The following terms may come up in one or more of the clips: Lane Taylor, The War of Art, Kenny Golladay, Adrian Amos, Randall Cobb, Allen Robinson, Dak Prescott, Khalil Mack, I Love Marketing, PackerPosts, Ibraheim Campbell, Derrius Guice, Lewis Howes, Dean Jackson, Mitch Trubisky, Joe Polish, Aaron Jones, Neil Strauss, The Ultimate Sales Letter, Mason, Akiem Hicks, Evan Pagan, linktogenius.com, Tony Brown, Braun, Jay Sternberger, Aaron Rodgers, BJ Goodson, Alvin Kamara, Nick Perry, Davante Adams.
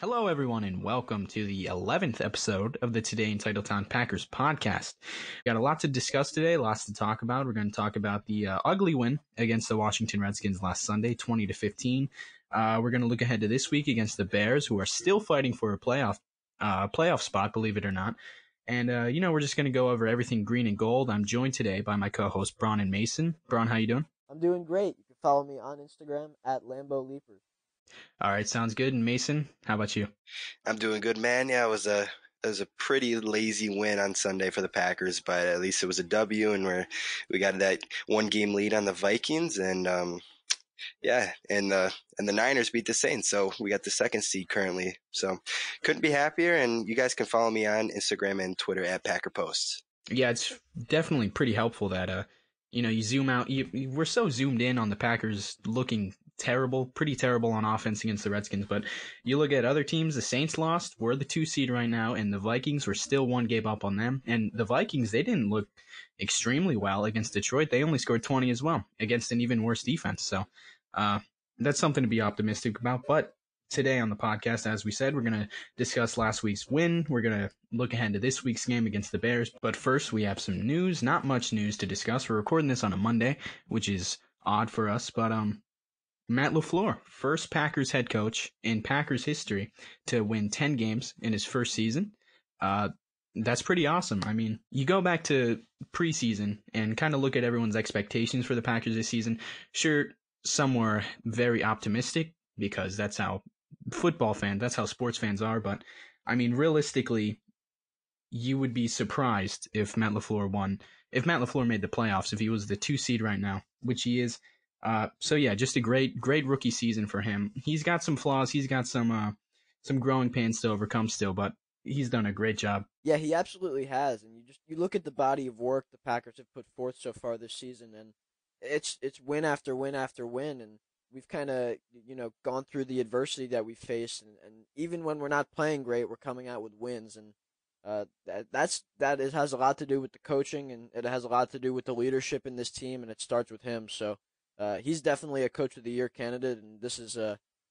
Hello, everyone, and welcome to the 11th episode of the Today in Titletown Packers podcast. We got a lot to discuss today, lots to talk about. We're going to talk about the ugly win against the Washington Redskins last Sunday, 20-15. We're going to look ahead to this week against the Bears, who are still fighting for a playoff spot, believe it or not. And, we're just going to go over everything green and gold. I'm joined today by my co-host, Braun and Mason. Braun, how you doing? I'm doing great. You can follow me on Instagram at Lambo Leapers. All right, sounds good. And Mason, how about you? I'm doing good, man. Yeah, it was a pretty lazy win on Sunday for the Packers, but at least it was a W, and we got that one-game lead on the Vikings, and the Niners beat the Saints, so we got the second seed currently. So couldn't be happier, and you guys can follow me on Instagram and Twitter at PackerPosts. Yeah, it's definitely pretty helpful that you zoom out. We're so zoomed in on the Packers looking terrible, pretty terrible on offense against the Redskins, but you look at other teams. The Saints lost, we're the 2 seed right now, and the Vikings were still one game up on them. And the Vikings, they didn't look extremely well against Detroit. They only scored 20 as well against an even worse defense. So that's something to be optimistic about. But today on the podcast, as we said, we're going to discuss last week's win. We're going to look ahead to this week's game against the Bears. But first, we have some news, not much news to discuss. We're recording this on a Monday, which is odd for us, but Matt LaFleur, first Packers head coach in Packers history to win 10 games in his first season. That's pretty awesome. I mean, you go back to preseason and kind of look at everyone's expectations for the Packers this season. Sure, some were very optimistic because that's how sports fans are. But, I mean, realistically, you would be surprised if Matt LaFleur won. If Matt LaFleur made the playoffs, if he was the 2 seed right now, which he is. Just a great rookie season for him. He's got some flaws. He's got some growing pains to overcome still, but he's done a great job. Yeah, he absolutely has. And you look at the body of work the Packers have put forth so far this season, and it's win after win after win. And we've kind of, gone through the adversity that we faced. And even when we're not playing great, we're coming out with wins. And that has a lot to do with the coaching, and it has a lot to do with the leadership in this team. And it starts with him. So, he's definitely a Coach of the Year candidate, and this is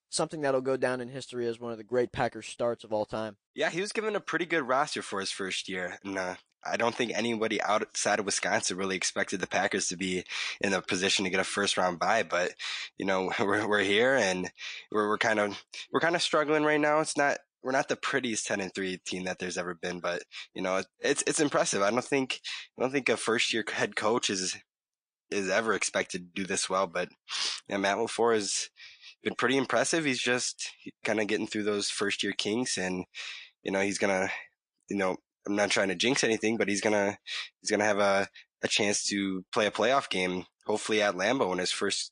something that'll go down in history as one of the great Packers starts of all time. Yeah, he was given a pretty good roster for his first year, and I don't think anybody outside of Wisconsin really expected the Packers to be in a position to get a first-round bye. But we're here, and we're kind of struggling right now. We're not the prettiest 10-3 team that there's ever been, but it's impressive. I don't think a first-year head coach is ever expected to do this well, but Matt LaFleur has been pretty impressive. He's just kind of getting through those first year kinks, and he's gonna, I'm not trying to jinx anything, but he's gonna have a chance to play a playoff game, hopefully at Lambeau in his first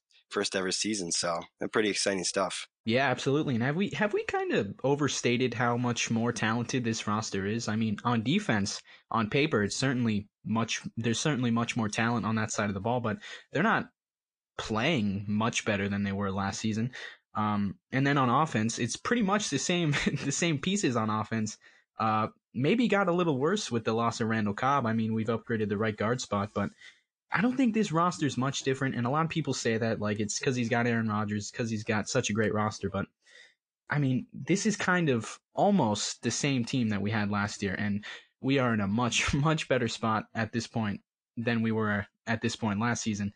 ever season. So pretty exciting stuff. Yeah, absolutely. And have we kind of overstated how much more talented this roster is? I mean, on defense, on paper, there's certainly much more talent on that side of the ball, but they're not playing much better than they were last season. And then on offense, it's pretty much the same pieces on offense. Maybe got a little worse with the loss of Randall Cobb. I mean, we've upgraded the right guard spot, but I don't think this roster is much different, and a lot of people say that like it's because he's got Aaron Rodgers, because he's got such a great roster. But I mean, this is kind of almost the same team that we had last year, and we are in a much, much better spot at this point than we were at this point last season.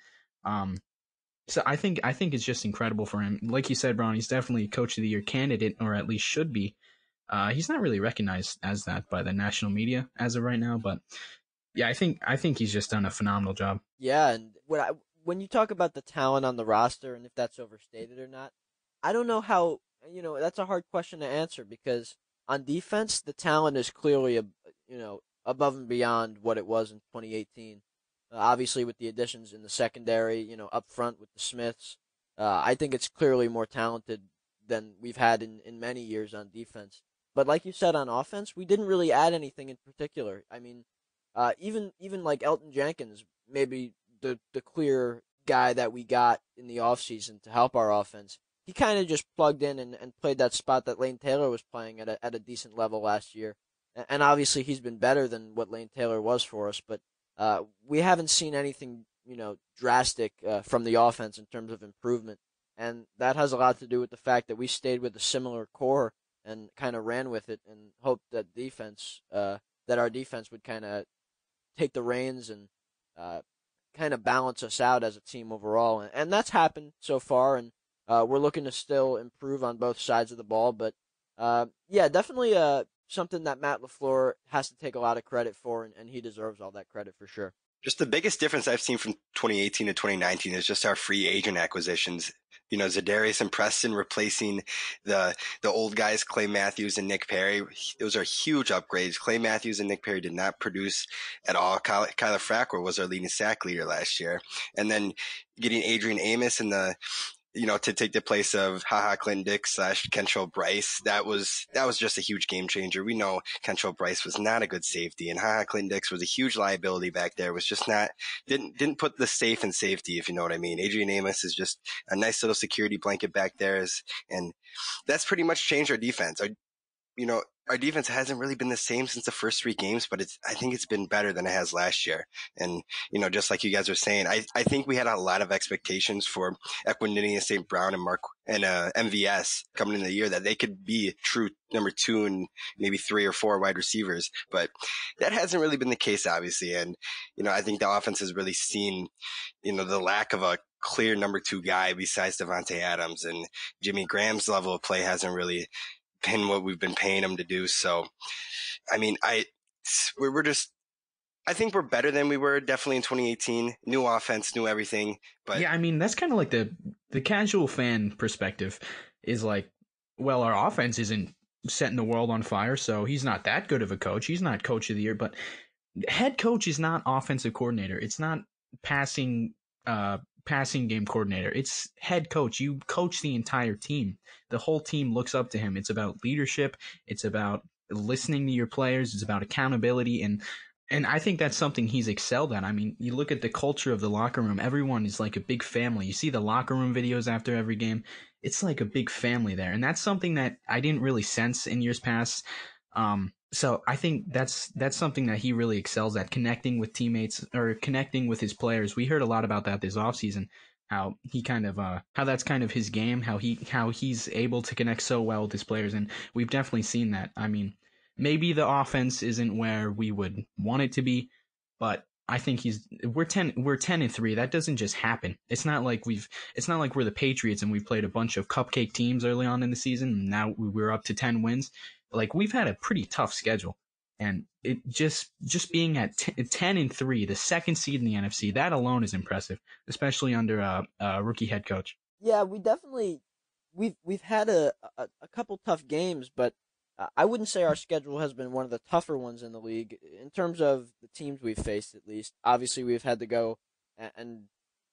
So I think it's just incredible for him. Like you said, Bron, he's definitely a Coach of the Year candidate, or at least should be. He's not really recognized as that by the national media as of right now, but. Yeah, I think he's just done a phenomenal job. Yeah, and when you talk about the talent on the roster and if that's overstated or not, I don't know how, that's a hard question to answer, because on defense, the talent is clearly, above and beyond what it was in 2018. Obviously, with the additions in the secondary, up front with the Smiths, I think it's clearly more talented than we've had in many years on defense. But like you said, on offense, we didn't really add anything in particular. I mean, even like Elton Jenkins, maybe the clear guy that we got in the offseason to help our offense, he kind of just plugged in and played that spot that Lane Taylor was playing at a decent level last year. And obviously he's been better than what Lane Taylor was for us, but we haven't seen anything, drastic from the offense in terms of improvement. And that has a lot to do with the fact that we stayed with a similar core and kind of ran with it and hoped that our defense would kind of take the reins and kind of balance us out as a team overall. And that's happened so far, and we're looking to still improve on both sides of the ball. But, definitely something that Matt LaFleur has to take a lot of credit for, and he deserves all that credit for sure. Just the biggest difference I've seen from 2018 to 2019 is just our free agent acquisitions. You know, Z'Darrius and Preston replacing the old guys, Clay Matthews and Nick Perry. Those are huge upgrades. Clay Matthews and Nick Perry did not produce at all. Kyler Frackler was our leading sack leader last year. And then getting Adrian Amos to take the place of Clinton Dix / Kentrell Brice. That was just a huge game changer. We know Kentrell Brice was not a good safety, and Clinton Dix was a huge liability back there. Was just didn't put the safe in safety, if you know what I mean. Adrian Amos is just a nice little security blanket back there, and that's pretty much changed our defense. Our defense hasn't really been the same since the first three games, but I think it's been better than it has last year. And, just like you guys are saying, I think we had a lot of expectations for Equinemius and St. Brown and MVS coming in the year that they could be true number 2 and maybe 3 or 4 wide receivers. But that hasn't really been the case, obviously. And, I think the offense has really seen, the lack of a clear number 2 guy besides Davante Adams, and Jimmy Graham's level of play hasn't really been what we've been paying them to do. So, I think we're better than we were definitely in 2018. New offense, new everything. But yeah, that's kind of like the casual fan perspective is like, well, our offense isn't setting the world on fire, so he's not that good of a coach. He's not coach of the year, but head coach is not offensive coordinator. It's not passing game coordinator. It's head coach. You coach the entire team. The whole team looks up to him. It's about leadership. It's about listening to your players. It's about accountability. And I think that's something he's excelled at. You look at the culture of the locker room. Everyone is like a big family. You see the locker room videos after every game. It's like a big family there. And that's something that I didn't really sense in years past. So I think that's something that he really excels at, connecting with teammates or connecting with his players. We heard a lot about that this offseason, how he kind of how that's kind of his game, how he's able to connect so well with his players, and we've definitely seen that. Maybe the offense isn't where we would want it to be, but I think we're 10-3. That doesn't just happen. It's not like we're the Patriots and we've played a bunch of cupcake teams early on in the season, and now we're up to 10 wins. Like, we've had a pretty tough schedule, and it just being at 10-3, the second seed in the NFC, that alone is impressive, especially under a rookie head coach. Yeah, we definitely we've had a couple tough games, but I wouldn't say our schedule has been one of the tougher ones in the league in terms of the teams we've faced. At least, obviously, we've had to go and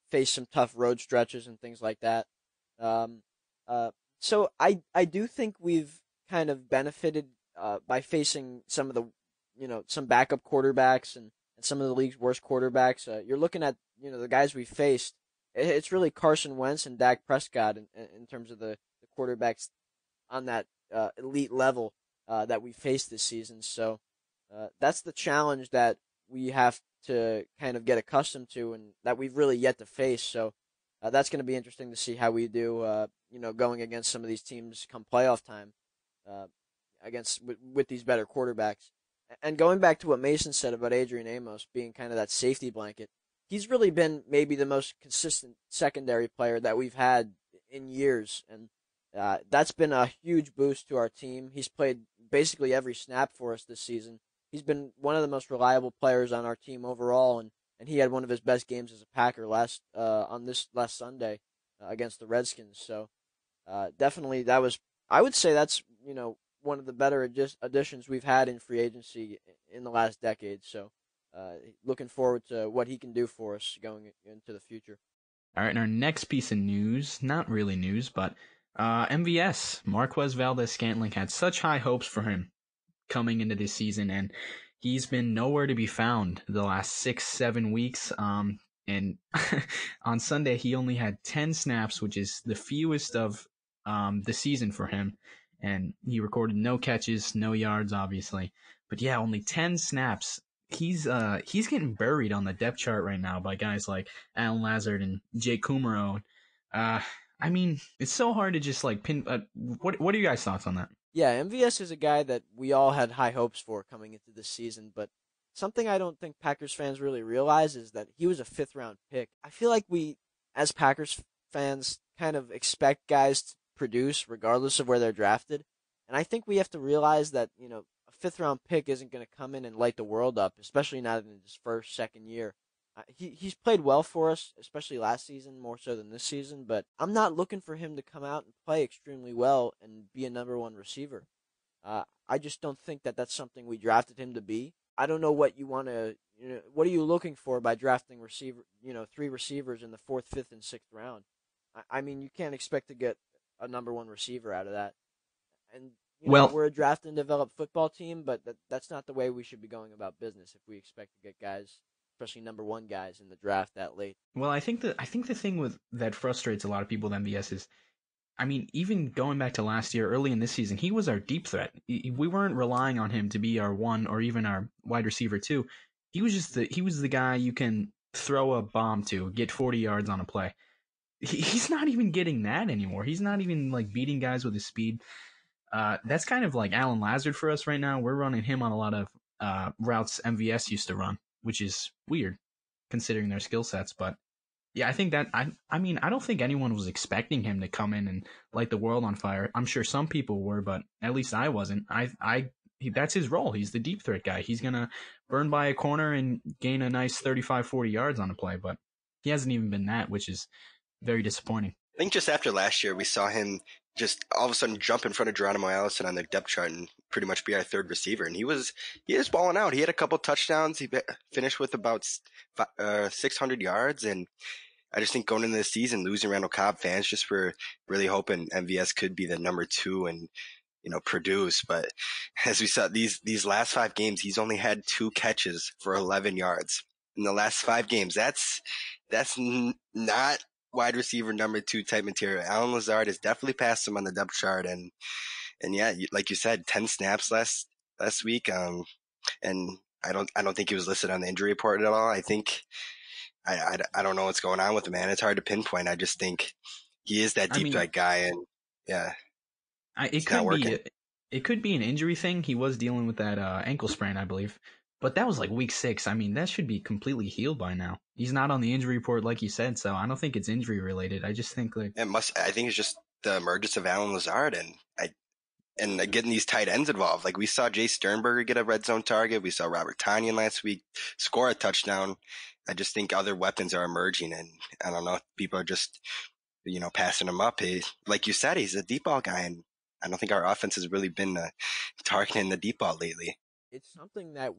face some tough road stretches and things like that. So I do think we've kind of benefited by facing some of the, some backup quarterbacks and some of the league's worst quarterbacks. You're looking at, the guys we faced. It's really Carson Wentz and Dak Prescott in terms of the quarterbacks on that elite level that we faced this season. So that's the challenge that we have to kind of get accustomed to and that we've really yet to face. So that's going to be interesting to see how we do, going against some of these teams come playoff time. With these better quarterbacks. And going back to what Mason said about Adrian Amos being kind of that safety blanket, he's really been maybe the most consistent secondary player that we've had in years, and that's been a huge boost to our team. He's played basically every snap for us this season. He's been one of the most reliable players on our team overall, and he had one of his best games as a Packer last Sunday against the Redskins. So definitely I would say that's, one of the better additions we've had in free agency in the last decade. So looking forward to what he can do for us going into the future. All right, and our next piece of news, not really news, but MVS, Marquez Valdes-Scantling, had such high hopes for him coming into this season, and he's been nowhere to be found the last 6-7 weeks. And on Sunday, he only had 10 snaps, which is the fewest of the season for him, and he recorded no catches, no yards, obviously. But yeah, only 10 snaps. He's getting buried on the depth chart right now by guys like Alan Lazard and Jake Kumerow. It's so hard to just like pin. What are your guys' thoughts on that? yeah, MVS is a guy that we all had high hopes for coming into this season, but something I don't think Packers fans really realize is that he was a fifth-round pick. I feel like we, as Packers fans, kind of expect guys to produce regardless of where they're drafted, and I think we have to realize that, you know, a fifth-round pick isn't going to come in and light the world up, especially not in his first, second year. He's played well for us, especially last season, more so than this season, but I'm not looking for him to come out and play extremely well and be a number 1 receiver. I just don't think that that's something we drafted him to be. I don't know what you want to, you know, what are you looking for by drafting receiver, you know, 3 receivers in the 4th, 5th, and 6th round? I mean, you can't expect to get a number 1 receiver out of that. And you know, well, we're a draft and develop football team, but that's not the way we should be going about business if we expect to get guys, especially number 1 guys, in the draft that late. Well, I think the thing with that frustrates a lot of people with MVS is, I mean, even going back to last year, early in this season, he was our deep threat. We weren't relying on him to be our 1 or even our wide receiver 2. He was the guy you can throw a bomb to, get 40 yards on a play. He's not even getting that anymore. He's not even like beating guys with his speed. That's kind of like Alan Lazard for us right now. We're running him on a lot of routes MVS used to run, which is weird considering their skill sets. But yeah, I think that I mean, I don't think anyone was expecting him to come in and light the world on fire. I'm sure some people were, but at least I wasn't. That's his role. He's the deep threat guy. He's going to burn by a corner and gain a nice 35, 40 yards on a play, but he hasn't even been that, which is very disappointing. I think just after last year, we saw him just all of a sudden jump in front of Geronimo Allison on the depth chart and pretty much be our 3rd receiver. And he is balling out. He had a couple touchdowns. He finished with about 600 yards. And I just think going into the season, losing Randall Cobb, fans just were really hoping MVS could be the number 2 and, you know, produce. But as we saw these last 5 games, he's only had 2 catches for 11 yards in the last 5 games. That's not wide receiver number 2 type material. Alan Lazard has definitely passed him on the depth chart, and yeah, like you said, 10 snaps last week. And I don't think he was listed on the injury report at all. I think I don't know what's going on with him, man. It's hard to pinpoint. I just think he is that deep threat guy, and yeah, it could be an injury thing. He was dealing with that ankle sprain, I believe, but that was like week 6. I mean, that should be completely healed by now. He's not on the injury report, like you said, so I don't think it's injury related. I just think I think it's just the emergence of Alan Lazard and getting these tight ends involved. Like we saw Jay Sternberger get a red zone target. We saw Robert Tonyan last week score a touchdown. I just think other weapons are emerging, and I don't know, people are just, you know, passing him up. He, like you said, he's a deep ball guy, and I don't think our offense has really been targeting the deep ball lately. It's something that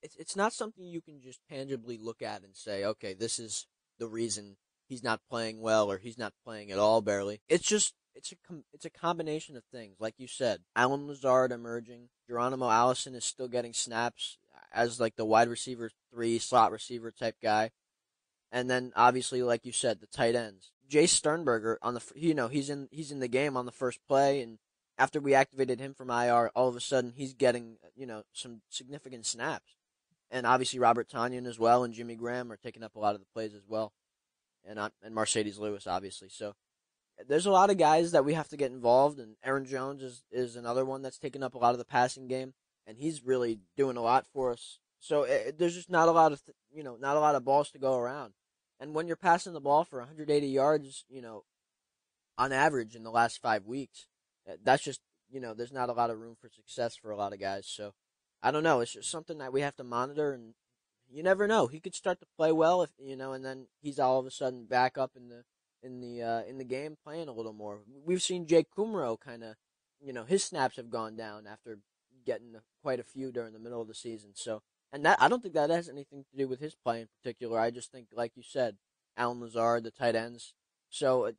it's not something you can just tangibly look at and say, okay, this is the reason he's not playing well, or he's not playing at all, barely. It's a combination of things. Like you said, Alan Lazard emerging, Geronimo Allison is still getting snaps as like the wide receiver 3 slot receiver type guy. And then obviously, like you said, the tight ends. Jay Sternberger on the, you know, he's in the game on the first play, and after we activated him from IR, all of a sudden he's getting, you know, some significant snaps. And obviously Robert Tonyan as well, and Jimmy Graham are taking up a lot of the plays as well. And Mercedes Lewis, obviously. So there's a lot of guys that we have to get involved, and Aaron Jones is another one that's taking up a lot of the passing game, and he's really doing a lot for us. So there's just not a lot of, you know, not a lot of balls to go around. And when you're passing the ball for 180 yards, you know, on average in the last 5 weeks, that's just, you know, there's not a lot of room for success for a lot of guys. So I don't know. It's just something that we have to monitor, and you never know. He could start to play well, if you know, and then he's all of a sudden back up in the game playing a little more. We've seen Jake Kumerow kind of, you know, his snaps have gone down after getting quite a few during the middle of the season. So, and that, I don't think that has anything to do with his play in particular. I just think, like you said, Alan Lazard, the tight ends. So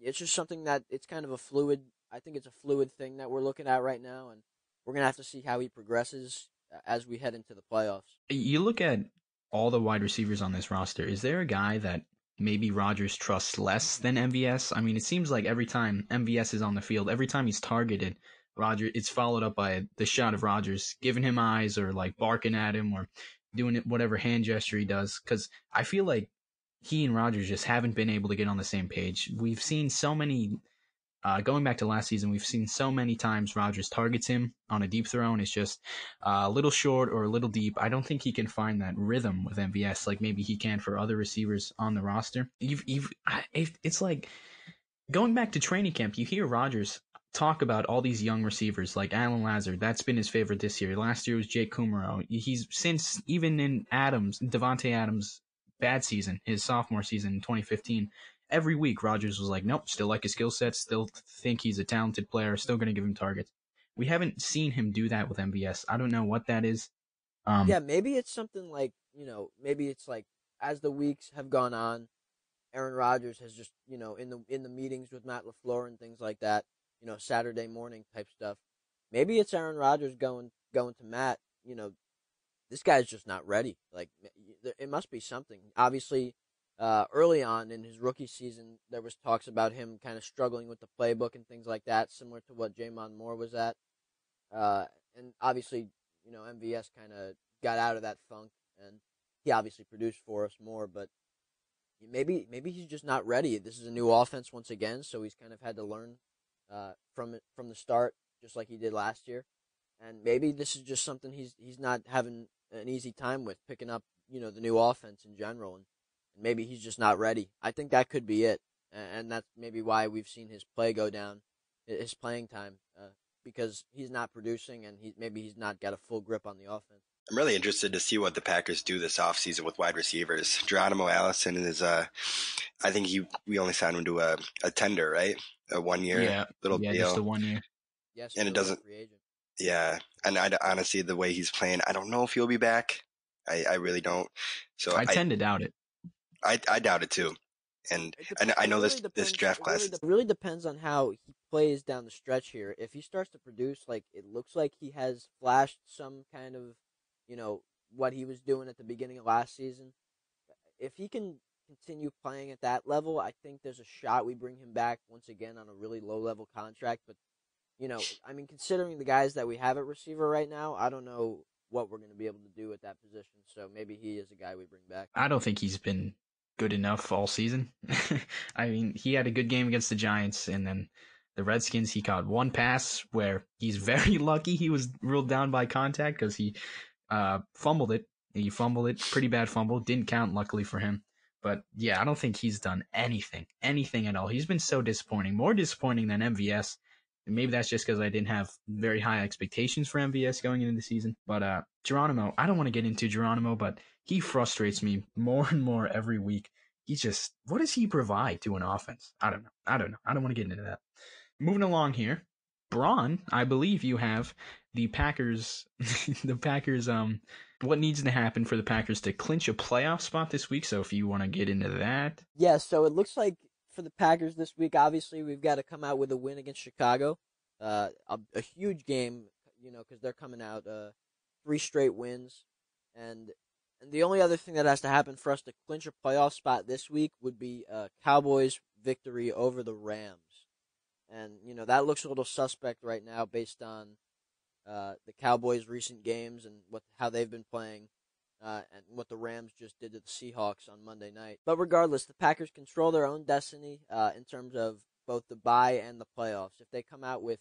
it's just something that it's kind of a fluid. I think it's a fluid thing that we're looking at right now, and we're going to have to see how he progresses as we head into the playoffs. You look at all the wide receivers on this roster. Is there a guy that maybe Rodgers trusts less than MVS? I mean, it seems like every time MVS is on the field, every time he's targeted, Rodgers, it's followed up by the shot of Rodgers giving him eyes or like barking at him or doing whatever hand gesture he does, because I feel like he and Rodgers just haven't been able to get on the same page. We've seen so many Going back to last season, we've seen so many times Rodgers targets him on a deep throw, and it's just a little short or a little deep. I don't think he can find that rhythm with MVS like maybe he can for other receivers on the roster. It's like going back to training camp, you hear Rodgers talk about all these young receivers like Alan Lazard. That's been his favorite this year. Last year was Jake Kumerow. He's since, even in Davante Adams' bad season, his sophomore season in 2015, every week Rodgers was like, nope, still like his skill set, still think he's a talented player, still going to give him targets. We haven't seen him do that with MVS. I don't know what that is. Yeah, maybe it's something like, maybe it's like as the weeks have gone on, Aaron Rodgers has just, in the meetings with Matt LaFleur and things like that, Saturday morning type stuff. Maybe it's Aaron Rodgers going to Matt, this guy's just not ready. Like, it must be something. Obviously, early on in his rookie season, there was talks about him kind of struggling with the playbook and things like that, similar to what Jamon Moore was at. And obviously, MVS kind of got out of that funk, and he obviously produced for us more, but maybe he's just not ready. This is a new offense once again, so he's kind of had to learn from the start, just like he did last year. And maybe this is just something he's not having an easy time with, picking up, the new offense in general, and maybe he's just not ready. I think that could be it, and that's maybe why we've seen his play go down, his playing time, because he's not producing, and maybe he's not got a full grip on the offense. I'm really interested to see what the Packers do this offseason with wide receivers. Geronimo Allison is, I think we only signed him to a tender, right? A 1 year little deal. Yeah, just a 1 year. Yes, and it doesn't. Yeah, and honestly, the way he's playing, I don't know if he'll be back. I really don't. So I tend to doubt it. I doubt it too, and I know this draft class. It really depends on how he plays down the stretch here. If he starts to produce, like it looks like he has flashed some kind of, what he was doing at the beginning of last season. If he can continue playing at that level, I think there's a shot we bring him back once again on a really low level contract. But considering the guys that we have at receiver right now, I don't know what we're going to be able to do at that position. So maybe he is a guy we bring back. I don't think he's been good enough all season. I mean, he had a good game against the Giants, and then the Redskins, he caught one pass where he's very lucky he was ruled down by contact because he fumbled it. He fumbled it, pretty bad fumble. Didn't count, luckily for him. But yeah, I don't think he's done anything at all. He's been so disappointing, more disappointing than MVS. And maybe that's just because I didn't have very high expectations for MVS going into the season. But Geronimo, I don't want to get into Geronimo, but he frustrates me more and more every week. What does he provide to an offense? I don't know. I don't want to get into that. Moving along here, Braun, I believe you have the Packers, what needs to happen for the Packers to clinch a playoff spot this week. So if you want to get into that. Yeah, so it looks like for the Packers this week, obviously we've got to come out with a win against Chicago. A huge game, because they're coming out 3 straight wins. And the only other thing that has to happen for us to clinch a playoff spot this week would be Cowboys' victory over the Rams. And, that looks a little suspect right now based on the Cowboys' recent games and how they've been playing and what the Rams just did to the Seahawks on Monday night. But regardless, the Packers control their own destiny in terms of both the bye and the playoffs. If they come out with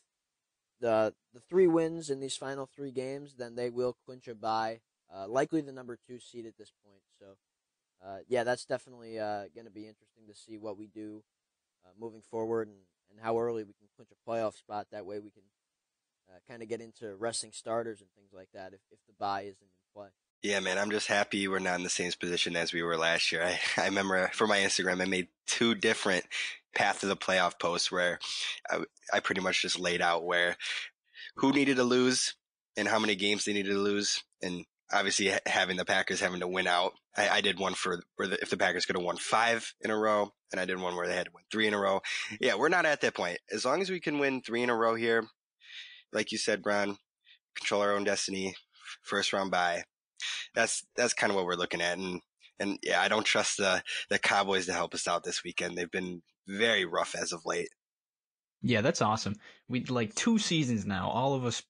the 3 wins in these final 3 games, then they will clinch a bye. Likely the number 2 seed at this point. So, that's definitely going to be interesting to see what we do moving forward and how early we can clinch a playoff spot. That way we can kind of get into resting starters and things like that if the bye isn't in play. Yeah, man, I'm just happy we're not in the same position as we were last year. I remember for my Instagram, I made 2 different path to the playoff posts where I pretty much just laid out where who needed to lose and how many games they needed to lose. And obviously, having the Packers having to win out. I did one if the Packers could have won 5 in a row, and I did one where they had to win 3 in a row. Yeah, we're not at that point. As long as we can win 3 in a row here, like you said, Bron, control our own destiny, first round bye. That's kind of what we're looking at. And yeah, I don't trust the Cowboys to help us out this weekend. They've been very rough as of late. Yeah, that's awesome. We 2 seasons now. All of us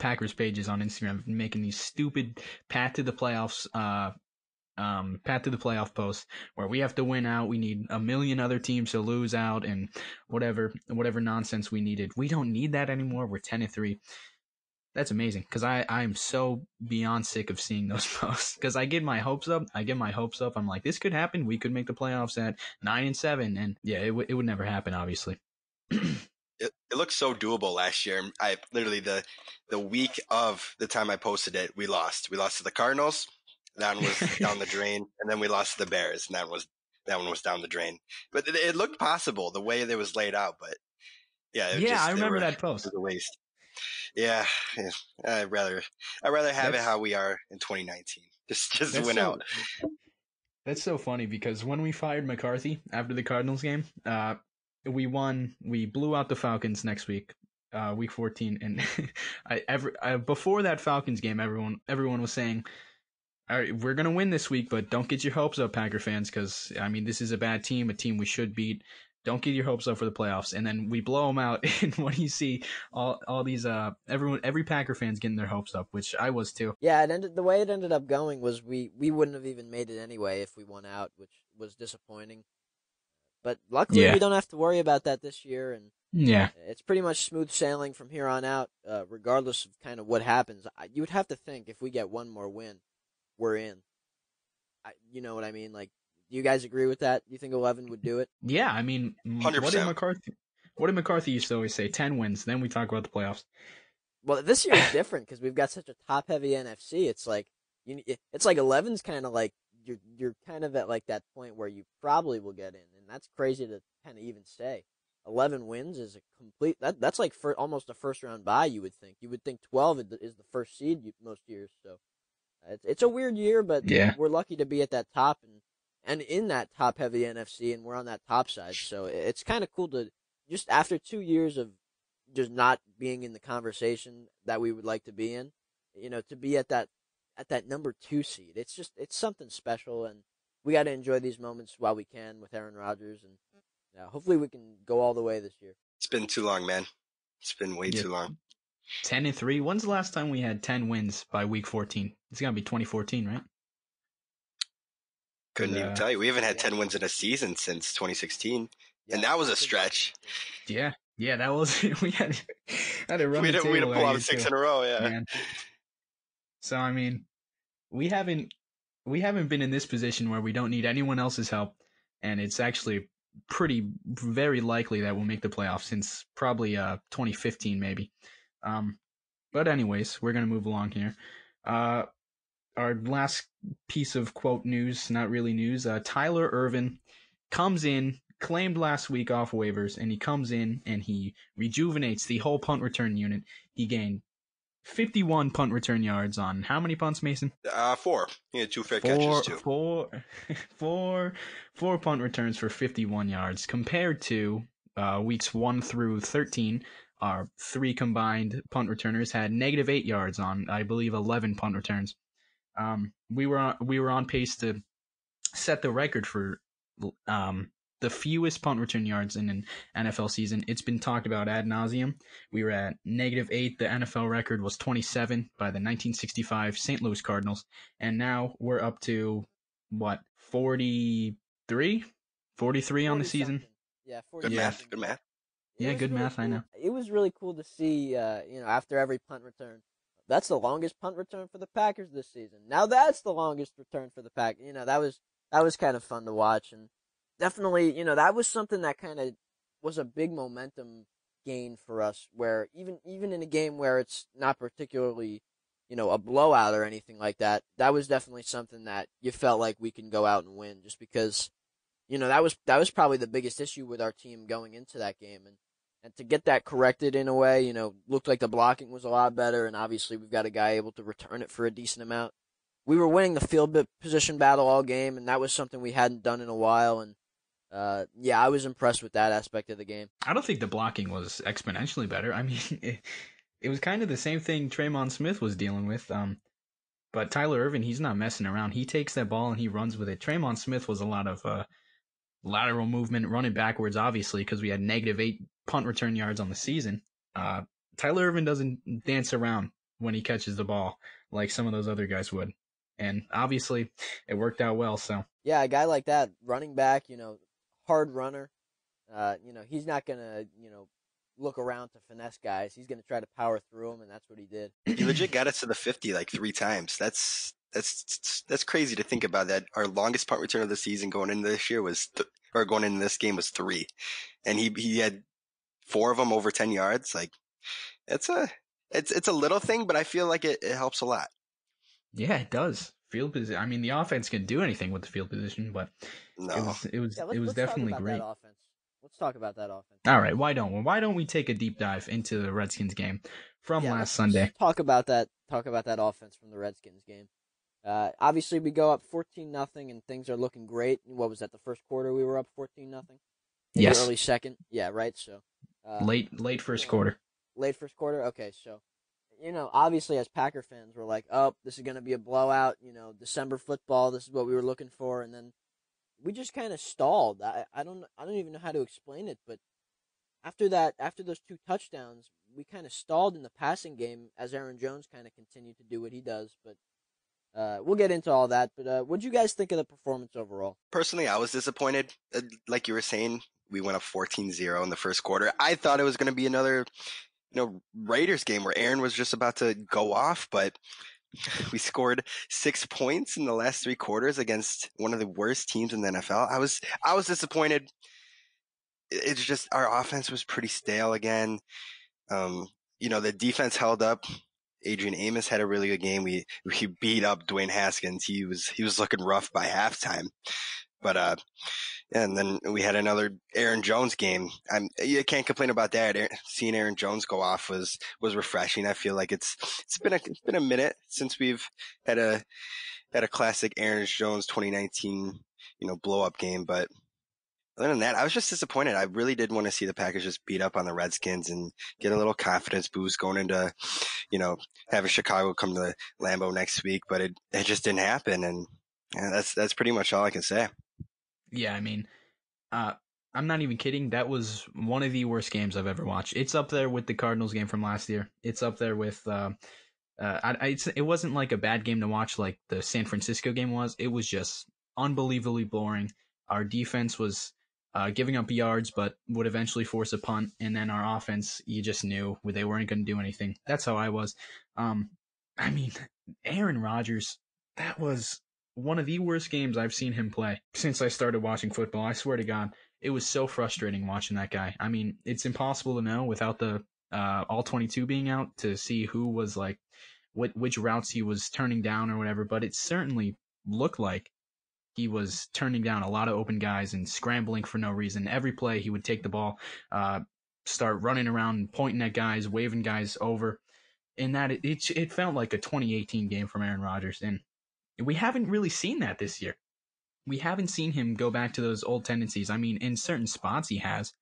Packers pages on Instagram have been making these stupid path to the playoffs Path to the playoff post, where we have to win out. We need a million other teams to lose out and whatever nonsense we needed. We don't need that anymore. We're 10-3. That's amazing, because I'm so beyond sick of seeing those posts, because I get my hopes up. I'm like, this could happen. We could make the playoffs at 9-7. And yeah, it would never happen, obviously. It looked so doable last year. I literally, the week of the time I posted it, we lost. We lost to the Cardinals. That one was down the drain. And then we lost to the Bears. And that one was down the drain. But it looked possible the way that it was laid out. But yeah. I remember that post. It was a waste. Yeah, I'd rather have it how we are in 2019. Just win out. That's so funny, because when we fired McCarthy after the Cardinals game, we won. We blew out the Falcons next week, week 14, and before that Falcons game, everyone was saying, all right, we're gonna win this week, but don't get your hopes up, Packer fans, because I mean, this is a bad team, a team we should beat. Don't get your hopes up for the playoffs. And then we blow them out. And what do you see? All these, every Packer fan's getting their hopes up, which I was too. Yeah. The way it ended up going was we wouldn't have even made it anyway if we won out, which was disappointing. But luckily we don't have to worry about that this year. And yeah, it's pretty much smooth sailing from here on out, regardless of kind of what happens. You would have to think if we get one more win, we're in. You know what I mean? Like, do you guys agree with that? Do you think 11 would do it? Yeah, I mean, 100%. What did McCarthy used to always say? 10 wins, then we talk about the playoffs. Well, this year is different because we've got such a top-heavy NFC. It's like 11's kind of like you're kind of at like that point where you probably will get in, and that's crazy to kind of even say. 11 wins is a complete that's like for almost a first-round bye. You would think 12 is the first seed most years. So it's a weird year, but we're lucky to be at that top and in that top-heavy NFC, and we're on that top side. So it's kind of cool to just, after 2 years of just not being in the conversation that we would like to be in, you know, to be at that number 2 seed. It's something special, and we got to enjoy these moments while we can with Aaron Rodgers, and hopefully we can go all the way this year. It's been too long, man. It's been way too long. 10-3. When's the last time we had 10 wins by week 14? It's got to be 2014, right? Couldn't even tell you. We haven't had 10 wins in a season since 2016, and that was a stretch. Yeah, that was. We had a run. We had to pull out 6 in a row. Yeah. Man. So I mean, we haven't been in this position where we don't need anyone else's help, and it's actually pretty very likely that we'll make the playoffs since probably 2015 maybe. But anyways, we're gonna move along here. Our last piece of quote news, not really news. Tyler Ervin comes in, claimed last week off waivers, and he comes in and he rejuvenates the whole punt return unit. He gained 51 punt return yards on how many punts, Mason? 4. He had 2 fair catches too. Four punt returns for 51 yards compared to weeks 1 through 13. Our 3 combined punt returners had negative 8 yards on, I believe, 11 punt returns. We were on pace to set the record for the fewest punt return yards in an NFL season. It's been talked about ad nauseum. We were at negative 8. The NFL record was 27 by the 1965 St. Louis Cardinals, and now we're up to what, 43 on the season. Yeah, 40. Good math. Yeah, good really math. Cool. I know. It was really cool to see. After every punt return. That's the longest punt return for the Packers this season. Now that's the longest return for the Packers. You know, that was kind of fun to watch. And definitely, that was something that kind of was a big momentum gain for us, where even in a game where it's not particularly, a blowout or anything like that, that was definitely something that you felt like we can go out and win, just because, that was probably the biggest issue with our team going into that game. And to get that corrected in a way, looked like the blocking was a lot better, and obviously we've got a guy able to return it for a decent amount. We were winning the field position battle all game, and that was something we hadn't done in a while. And I was impressed with that aspect of the game. I don't think the blocking was exponentially better. I mean, it was kind of the same thing Tremon Smith was dealing with. But Tyler Ervin, he's not messing around. He takes that ball and he runs with it. Tremon Smith was a lot of lateral movement, running backwards, obviously, because we had negative 8 punt return yards on the season. Tyler Ervin doesn't dance around when he catches the ball like some of those other guys would. And obviously it worked out well. So yeah, a guy like that, running back, hard runner, he's not going to, look around to finesse guys. He's going to try to power through them, and that's what he did. He legit got us to the 50 like three times. That's crazy to think about. That our longest punt return of the season going into this game was three, and he had four of them over 10 yards. Like, it's a little thing, but I feel like it helps a lot. Yeah, it does. Field position. I mean, the offense can do anything with the field position, but it was definitely great. Let's talk about that offense. All right, why don't we take a deep dive into the Redskins game from last Sunday? Talk about that offense from the Redskins game. Obviously, we go up 14-0, and things are looking great. What was that? The first quarter, we were up 14-0. Yes. Early second. Yeah. Right. So. Late first quarter. Late first quarter. Okay. So, obviously, as Packer fans, we're like, oh, this is going to be a blowout. December football. This is what we were looking for, and then we just kind of stalled. I don't even know how to explain it, but after those two touchdowns, we kind of stalled in the passing game as Aaron Jones kind of continued to do what he does. But we'll get into all that. But what do you guys think of the performance overall? Personally, I was disappointed. Like you were saying, we went up 14-0 in the first quarter. I thought it was going to be another, Raiders game where Aaron was just about to go off, but we scored 6 points in the last three quarters against one of the worst teams in the NFL. I was disappointed. It's just our offense was pretty stale again. The defense held up. Adrian Amos had a really good game. He beat up Dwayne Haskins. He was looking rough by halftime. But and then we had another Aaron Jones game. You can't complain about that. Seeing Aaron Jones go off was refreshing. I feel like it's been a minute since we've had a classic Aaron Jones 2019 blow up game. But other than that, I was just disappointed. I really did want to see the Packers just beat up on the Redskins and get a little confidence boost going into, having Chicago come to Lambeau next week. But it just didn't happen, and that's pretty much all I can say. Yeah, I mean, I'm not even kidding. That was one of the worst games I've ever watched. It's up there with the Cardinals game from last year. It's up there with it wasn't like a bad game to watch like the San Francisco game was. It was just unbelievably boring. Our defense was giving up yards, but would eventually force a punt. And then our offense, you just knew they weren't going to do anything. That's how I was. Aaron Rodgers, that was one of the worst games I've seen him play since I started watching football. I swear to God, it was so frustrating watching that guy. I mean, it's impossible to know without the all 22 being out to see who was like which routes he was turning down or whatever, but it certainly looked like he was turning down a lot of open guys and scrambling for no reason. Every play he would take the ball, start running around and pointing at guys, waving guys over. And that it felt like a 2018 game from Aaron Rodgers, and we haven't really seen that this year. We haven't seen him go back to those old tendencies. I mean, in certain spots he has,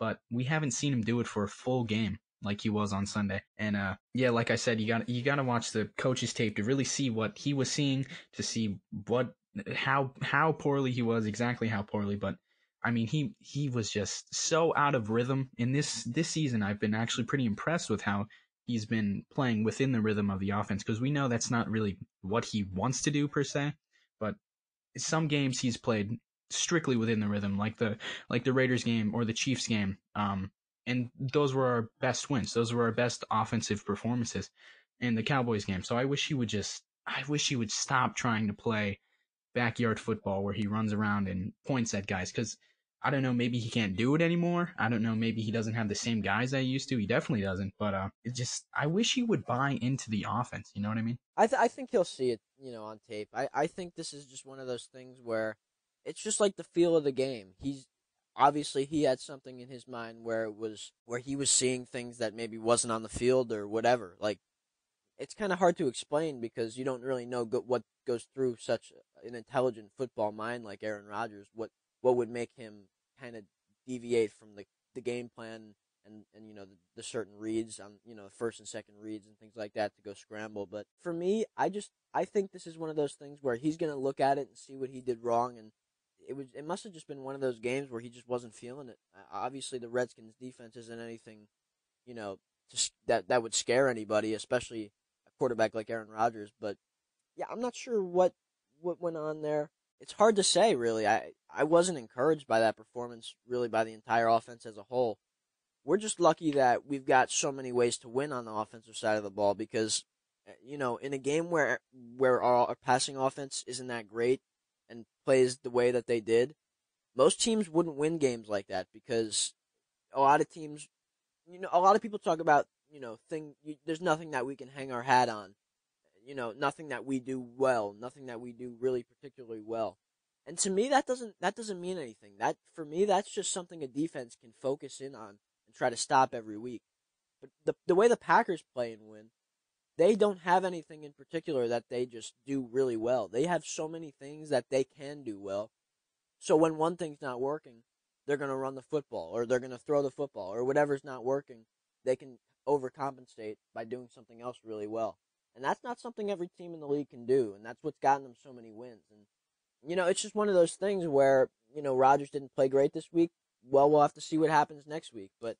but we haven't seen him do it for a full game like he was on Sunday. And like I said, you gotta watch the coach's tape to really see what he was seeing, to see how poorly he was, exactly how poorly. But I mean, he was just so out of rhythm. And this season, I've been actually pretty impressed with how he's been playing within the rhythm of the offense, because we know that's not really what he wants to do per se, but some games he's played strictly within the rhythm, like the Raiders game or the Chiefs game, and those were our best wins. Those were our best offensive performances in the Cowboys game. So I wish he would stop trying to play backyard football where he runs around and points at guys, because I don't know, maybe he can't do it anymore. I don't know, maybe he doesn't have the same guys that he used to. He definitely doesn't. But I wish he would buy into the offense. You know what I mean? I think he'll see it, on tape. I think this is just one of those things where it's just like the feel of the game. He had something in his mind where he was seeing things that maybe wasn't on the field or whatever. Like, it's kind of hard to explain because you don't really know what goes through such an intelligent football mind like Aaron Rodgers. What would make him kind of deviate from the game plan and the certain reads on first and second reads and things like that to go scramble. But for me, I think this is one of those things where he's gonna look at it and see what he did wrong, and it must have just been one of those games where he just wasn't feeling it. Obviously, the Redskins defense isn't anything that would scare anybody, especially a quarterback like Aaron Rodgers. But yeah, I'm not sure what went on there. It's hard to say, really. I wasn't encouraged by that performance, really, by the entire offense as a whole. We're just lucky that we've got so many ways to win on the offensive side of the ball because, you know, in a game where our passing offense isn't that great and plays the way that they did, most teams wouldn't win games like that because a lot of teams, you know, a lot of people talk about, you know, there's nothing that we can hang our hat on, you know, nothing that we do well, nothing that we do really particularly well. And to me, that doesn't mean anything. That, for me, that's just something a defense can focus in on and try to stop every week. But the way the Packers play and win, they don't have anything in particular that they just do really well. They have so many things that they can do well. So when one thing's not working, they're going to run the football or they're going to throw the football or whatever's not working, they can overcompensate by doing something else really well. And that's not something every team in the league can do, and that's what's gotten them so many wins. And, you know, it's just one of those things where, you know, Rodgers didn't play great this week. Well, we'll have to see what happens next week. But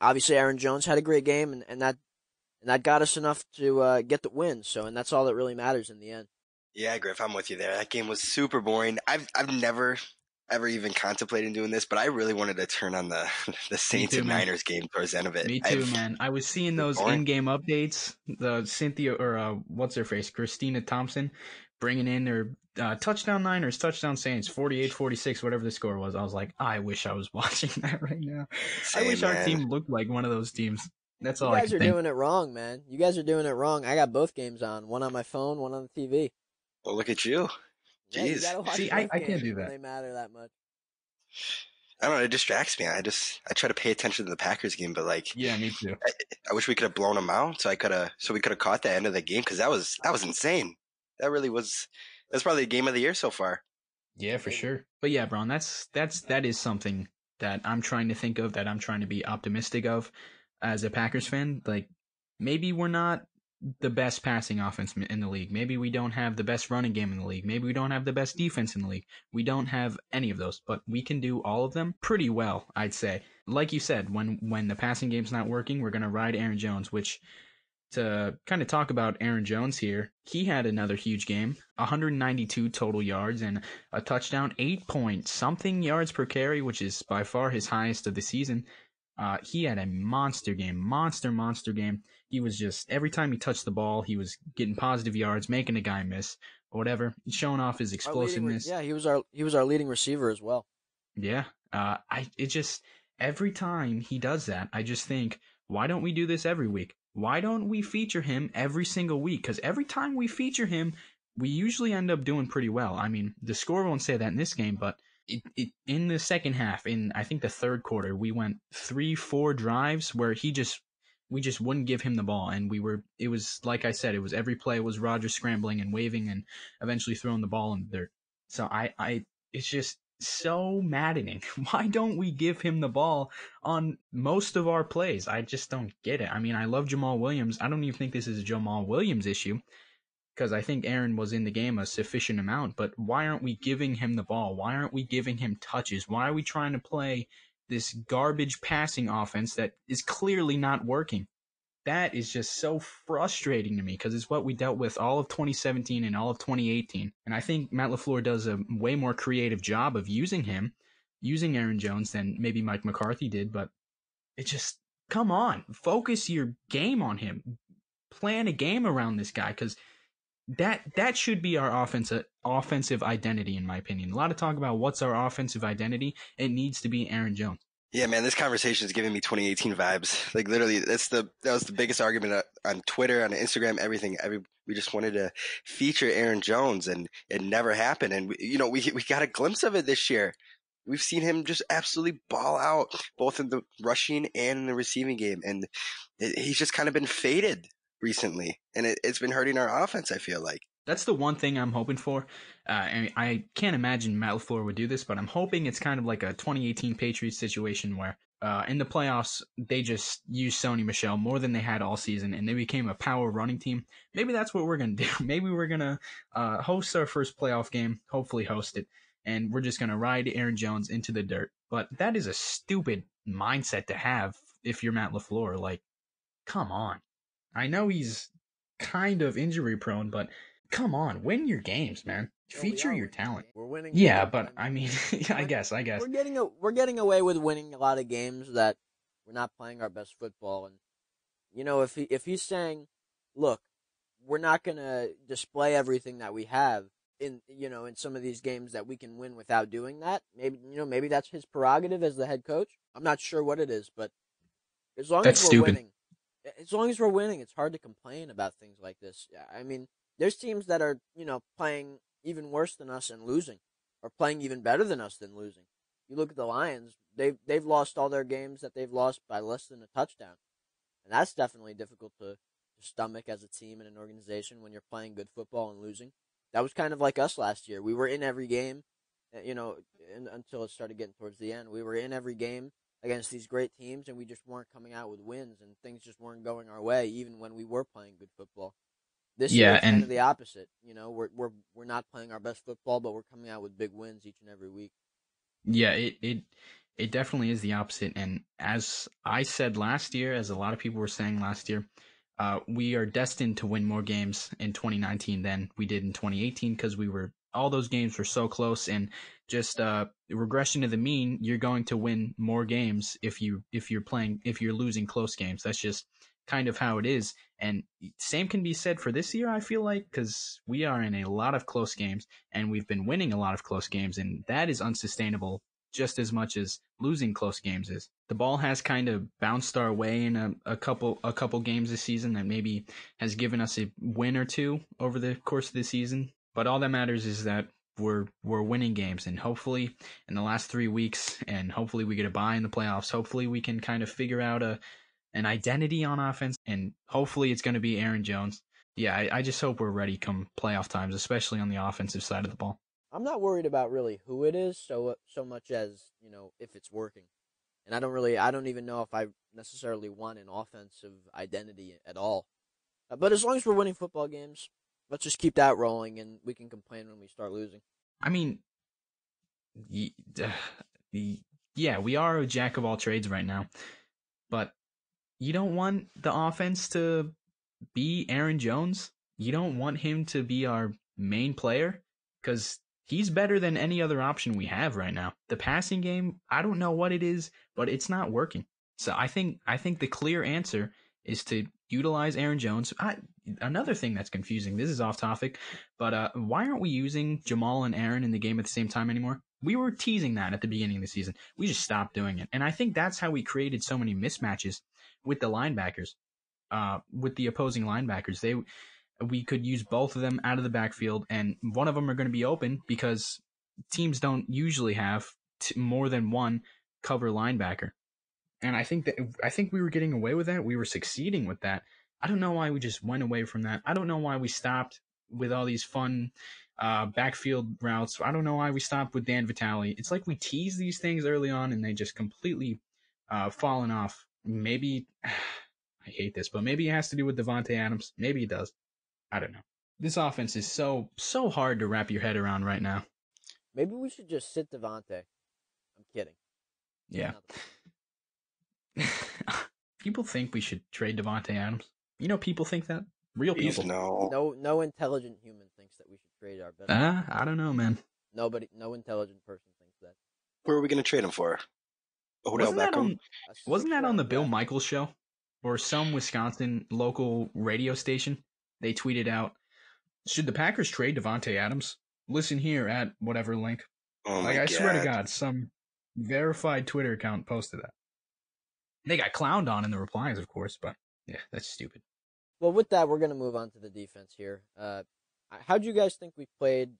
obviously Aaron Jones had a great game, and that got us enough to get the win. So, and that's all that really matters in the end. Yeah, Griff, I'm with you there. That game was super boring. I've never ever even contemplated doing this, but I really wanted to turn on the Saints and Niners game towards the end of it. Me too, man. I was seeing those in-game updates. The Cynthia or what's her face, Christina Thompson, bringing in their touchdown Niners, touchdown Saints, 48-46, whatever the score was. I was like, I wish I was watching that right now. Same, I wish our team looked like one of those teams. That's all I can think. You guys are doing it wrong, man. You guys are doing it wrong. I got both games on, one on my phone, one on the TV. Well, look at you. Jeez. Yeah, you see, I can't do that. They matter that much. I don't know. It distracts me. I try to pay attention to the Packers game, but like, yeah, me too. I wish we could have blown them out, so we could have caught the end of the game because that was insane. That really was. That's probably the game of the year so far. Yeah, for sure. But yeah, Braun, that is something that I'm trying to think of, that I'm trying to be optimistic of as a Packers fan. Like, maybe we're not the best passing offense in the league. Maybe we don't have the best running game in the league. Maybe we don't have the best defense in the league. We don't have any of those, but we can do all of them pretty well, I'd say. Like you said, when the passing game's not working, we're going to ride Aaron Jones, which, to kind of talk about Aaron Jones here, he had another huge game, 192 total yards and a touchdown, 8-point-something yards per carry, which is by far his highest of the season. He had a monster game. He was just, every time he touched the ball, he was getting positive yards, making a guy miss, or whatever, showing off his explosiveness. Yeah, he was our leading receiver as well. Yeah, every time he does that, I just think, why don't we do this every week? Why don't we feature him every single week? Because every time we feature him, we usually end up doing pretty well. I mean, the score won't say that in this game, but in the second half, in I think the third quarter, we went 3-4 drives where we just wouldn't give him the ball, and it was like I said, it was every play was Rodgers scrambling and waving and eventually throwing the ball in the dirt. So I it's just so maddening. Why don't we give him the ball on most of our plays? I just don't get it. I mean, I love Jamal Williams. I don't even think this is a Jamal Williams issue, because I think Aaron was in the game a sufficient amount, but why aren't we giving him the ball? Why aren't we giving him touches? Why are we trying to play this garbage passing offense that is clearly not working? That is just so frustrating to me, because it's what we dealt with all of 2017 and all of 2018. And I think Matt LaFleur does a way more creative job of using Aaron Jones than maybe Mike McCarthy did, but it just, come on, focus your game on him. Plan a game around this guy, because that should be our offensive identity, in my opinion. A lot of talk about what's our offensive identity. It needs to be Aaron Jones. Yeah, man, this conversation is giving me 2018 vibes. Like, literally, that was the biggest argument on Twitter, on Instagram, everything. We just wanted to feature Aaron Jones, and it never happened. And we got a glimpse of it this year. We've seen him just absolutely ball out, both in the rushing and in the receiving game, and he's just kind of been faded recently, and it's been hurting our offense, I feel like. That's the one thing I'm hoping for. And I can't imagine Matt LaFleur would do this, but I'm hoping it's kind of like a 2018 Patriots situation where in the playoffs, they just used Sony Michel more than they had all season, and they became a power running team. Maybe that's what we're going to do. Maybe we're going to host our first playoff game, hopefully host it, and we're just going to ride Aaron Jones into the dirt. But that is a stupid mindset to have if you're Matt LaFleur. Like, come on. I know he's kind of injury prone, but come on, win your games, man. Feature your talent. We're winning. Yeah, but I mean, I guess. We're getting away with winning a lot of games that we're not playing our best football. And you know, if he's saying, look, we're not gonna display everything that we have in some of these games that we can win without doing that. Maybe that's his prerogative as the head coach. I'm not sure what it is, but as long as we're winning, it's hard to complain about things like this. I mean, there's teams that are, playing even worse than us and losing, or playing even better than us than losing. You look at the Lions, they've lost all their games that they've lost by less than a touchdown. And that's definitely difficult to stomach as a team and an organization when you're playing good football and losing. That was kind of like us last year. We were in every game, until it started getting towards the end. We were in every game against these great teams, and we just weren't coming out with wins, and things just weren't going our way, even when we were playing good football. This year, it's kind of the opposite. We're not playing our best football, but we're coming out with big wins each and every week. Yeah, it definitely is the opposite. And as I said last year, as a lot of people were saying last year, we are destined to win more games in 2019 than we did in 2018 because all those games were so close, and just regression to the mean. You're going to win more games if you're losing close games. That's just kind of how it is, and same can be said for this year. I feel like, because we are in a lot of close games and we've been winning a lot of close games, and that is unsustainable just as much as losing close games is. The ball has kind of bounced our way in a couple games this season that maybe has given us a win or two over the course of the season. But all that matters is that we're winning games, and hopefully in the last 3 weeks, and hopefully we get a bye in the playoffs. Hopefully we can kind of figure out an identity on offense, and hopefully it's going to be Aaron Jones. Yeah, I just hope we're ready come playoff times, especially on the offensive side of the ball. I'm not worried about really who it is so much as, if it's working. And I don't even know if I necessarily want an offensive identity at all. But as long as we're winning football games, let's just keep that rolling, and we can complain when we start losing. I mean, yeah, we are a jack of all trades right now, but you don't want the offense to be Aaron Jones. You don't want him to be our main player, because he's better than any other option we have right now. The passing game, I don't know what it is, but it's not working. So I think the clear answer is to utilize Aaron Jones. Another thing that's confusing, this is off topic, but why aren't we using Jamal and Aaron in the game at the same time anymore? We were teasing that at the beginning of the season. We just stopped doing it. And I think that's how we created so many mismatches with the linebackers, with the opposing linebackers. We could use both of them out of the backfield, and one of them are going to be open because teams don't usually have more than one cover linebacker. And I think we were getting away with that. We were succeeding with that. I don't know why we just went away from that. I don't know why we stopped with all these fun backfield routes. I don't know why we stopped with Dan Vitale. It's like we tease these things early on, and they just completely fallen off. Maybe, I hate this, but maybe it has to do with Davante Adams. Maybe it does. I don't know. This offense is so hard to wrap your head around right now. Maybe we should just sit Davante. I'm kidding. Yeah. People think we should trade Davante Adams. People think that. Real people. Please, no intelligent human thinks that we should trade our best. I don't know, man. Nobody, no intelligent person thinks that. Where are we going to trade him for? Odell Beckham? Wasn't that on the Bill Michaels show? Or some Wisconsin local radio station? They tweeted out, should the Packers trade Davante Adams? Listen here at whatever link. Oh my God. I swear to God, some verified Twitter account posted that. They got clowned on in the replies, of course, but yeah, that's stupid. Well, with that, we're going to move on to the defense here. How do you guys think we played,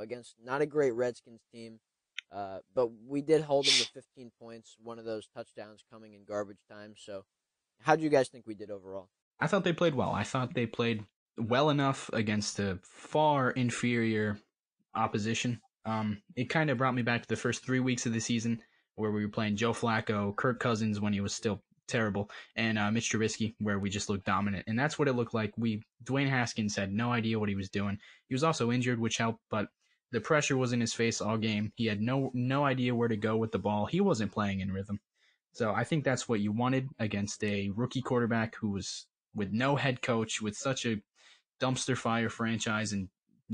against not a great Redskins team, but we did hold them to 15 points, one of those touchdowns coming in garbage time. So how do you guys think we did overall? I thought they played well. I thought they played well enough against a far inferior opposition. It kind of brought me back to the first 3 weeks of the season, where we were playing Joe Flacco, Kirk Cousins when he was still terrible, and Mitch Trubisky, where we just looked dominant. And that's what it looked like. Dwayne Haskins had no idea what he was doing. He was also injured, which helped, but the pressure was in his face all game. He had no idea where to go with the ball. He wasn't playing in rhythm. So I think that's what you wanted against a rookie quarterback who was with no head coach, with such a dumpster fire franchise, and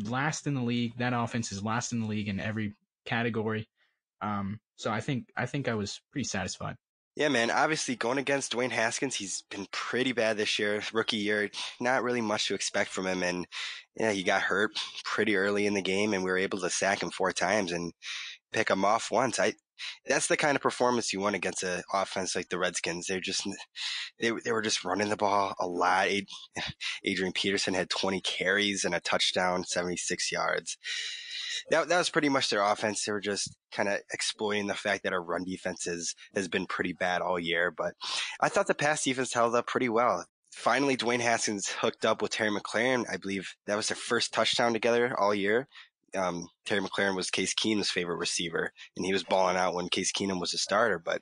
last in the league. That offense is last in the league in every category. So I think I was pretty satisfied. Yeah, man. Obviously, going against Dwayne Haskins, he's been pretty bad this year, rookie year. Not really much to expect from him, and yeah, he got hurt pretty early in the game, and we were able to sack him 4 times and pick him off once. That's the kind of performance you want against an offense like the Redskins. They were just running the ball a lot. Adrian Peterson had 20 carries and a touchdown, 76 yards. That was pretty much their offense. They were just kind of exploiting the fact that our run defense has been pretty bad all year. But I thought the pass defense held up pretty well. Finally, Dwayne Haskins hooked up with Terry McLaurin. I believe that was their first touchdown together all year. Terry McLaurin was Case Keenum's favorite receiver, and he was balling out when Case Keenum was a starter. But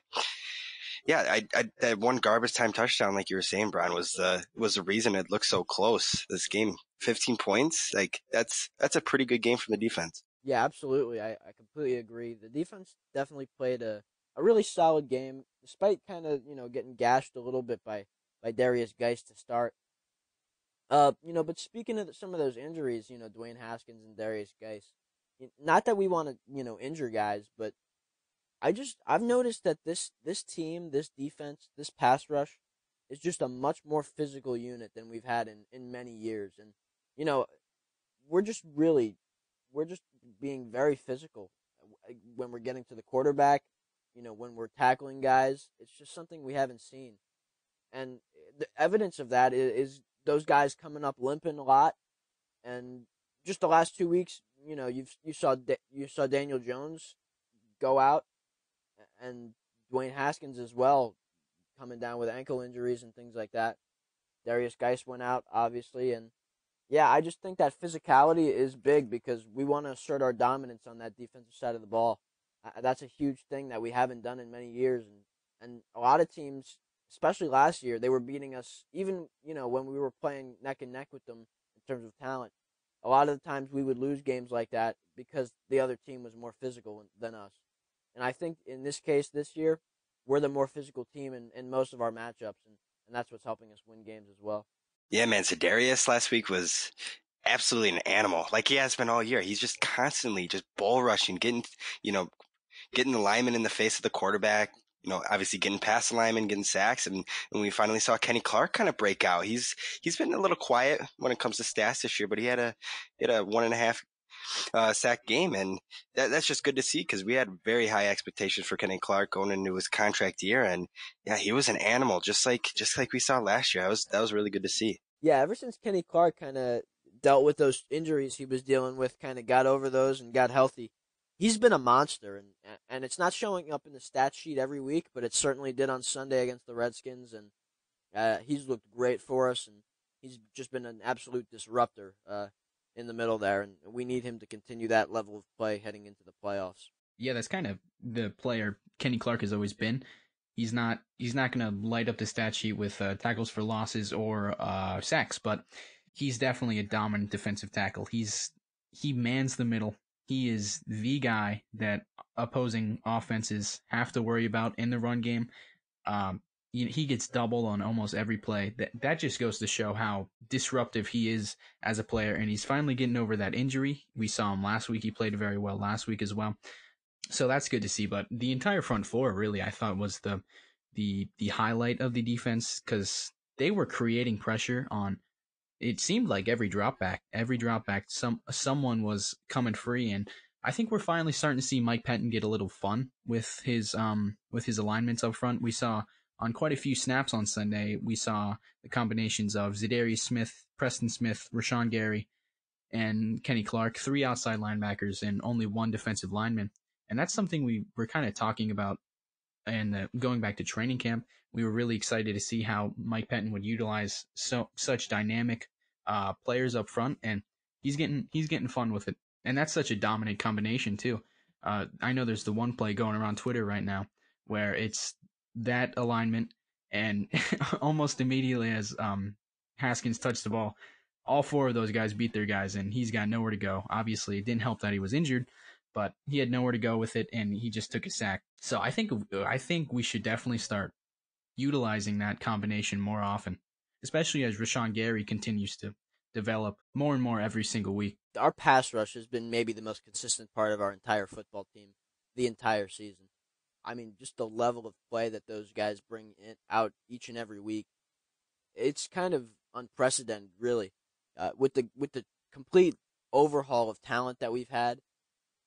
yeah, that one garbage time touchdown, like you were saying, Braun, was the reason it looked so close this game. 15 points, like that's a pretty good game from the defense. Yeah, absolutely. I completely agree. The defense definitely played a really solid game, despite kind of, getting gashed a little bit by Derrius Guice to start. But speaking of some of those injuries, Dwayne Haskins and Derrius Guice, not that we want to, injure guys, but I've noticed that this team, this defense, this pass rush is just a much more physical unit than we've had in many years. And, we're just being very physical when we're getting to the quarterback, when we're tackling guys. It's just something we haven't seen. And the evidence of that is those guys coming up limping a lot, and just the last 2 weeks, you saw Daniel Jones go out, and Dwayne Haskins as well coming down with ankle injuries and things like that. Derrius Guice went out, obviously, and yeah, I just think that physicality is big because we want to assert our dominance on that defensive side of the ball. That's a huge thing that we haven't done in many years, and a lot of teams, especially last year, they were beating us even, when we were playing neck and neck with them in terms of talent. A lot of the times we would lose games like that because the other team was more physical than us. And I think in this case this year, we're the more physical team in most of our matchups, and that's what's helping us win games as well. Yeah, man, Z'Darrius last week was absolutely an animal, like he has been all year. He's just constantly just bull rushing, getting the lineman in the face of the quarterback, obviously getting past the linemen, getting sacks, and when we finally saw Kenny Clark kind of break out, he's been a little quiet when it comes to stats this year, but he had a 1.5 sack game, and that's just good to see because we had very high expectations for Kenny Clark going into his contract year, and yeah, he was an animal, just like we saw last year. That was really good to see. Yeah, ever since Kenny Clark kind of dealt with those injuries he was dealing with, kind of got over those and got healthy, he's been a monster, and it's not showing up in the stat sheet every week, but it certainly did on Sunday against the Redskins, and he's looked great for us, and he's just been an absolute disruptor in the middle there, and we need him to continue that level of play heading into the playoffs. Yeah, that's kind of the player Kenny Clark has always been. He's not going to light up the stat sheet with tackles for losses or sacks, but he's definitely a dominant defensive tackle. He mans the middle. He is the guy that opposing offenses have to worry about in the run game. He gets double on almost every play. That just goes to show how disruptive he is as a player, and he's finally getting over that injury. We saw him last week. He played very well last week as well. So that's good to see. But the entire front four, really, I thought was the highlight of the defense because they were creating pressure on. It seemed like every drop back, someone was coming free, and I think we're finally starting to see Mike Pettine get a little fun with his alignments up front. We saw on quite a few snaps on Sunday, we saw the combinations of Z'Darrius Smith, Preston Smith, Rashawn Gary, and Kenny Clark, 3 outside linebackers and only 1 defensive lineman, and that's something we were kind of talking about. And going back to training camp, we were really excited to see how Mike Pettine would utilize such dynamic players up front, and he's getting fun with it. And that's such a dominant combination too. I know there's the one play going around Twitter right now where it's that alignment, and almost immediately as Haskins touched the ball, all 4 of those guys beat their guys, and he's got nowhere to go. Obviously, it didn't help that he was injured, but he had nowhere to go with it, and he just took a sack. So I think we should definitely start utilizing that combination more often, especially as Rashawn Gary continues to develop more and more every single week. Our pass rush has been maybe the most consistent part of our entire football team the entire season. I mean, just the level of play that those guys bring out each and every week, it's kind of unprecedented, really. With the complete overhaul of talent that we've had,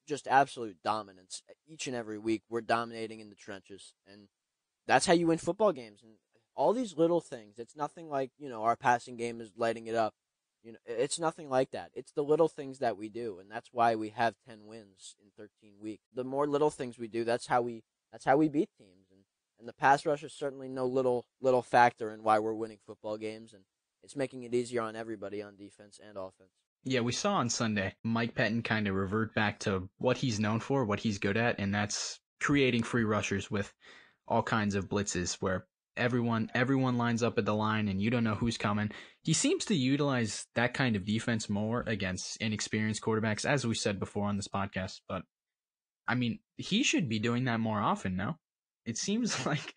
just absolute dominance. Each and every week, we're dominating in the trenches, and that's how you win football games. And all these little things, it's nothing like, you know, our passing game is lighting it up. You know, it's nothing like that. It's the little things that we do, and that's why we have 10 wins in 13 weeks. The more little things we do, that's how we beat teams. And the pass rush is certainly no little factor in why we're winning football games, and it's making it easier on everybody on defense and offense. Yeah, we saw on Sunday Mike Pettine kind of revert back to what he's known for, what he's good at, and that's creating free rushers with all kinds of blitzes where everyone lines up at the line and you don't know who's coming. He seems to utilize that kind of defense more against inexperienced quarterbacks, as we said before on this podcast. But, I mean, he should be doing that more often now. It seems like,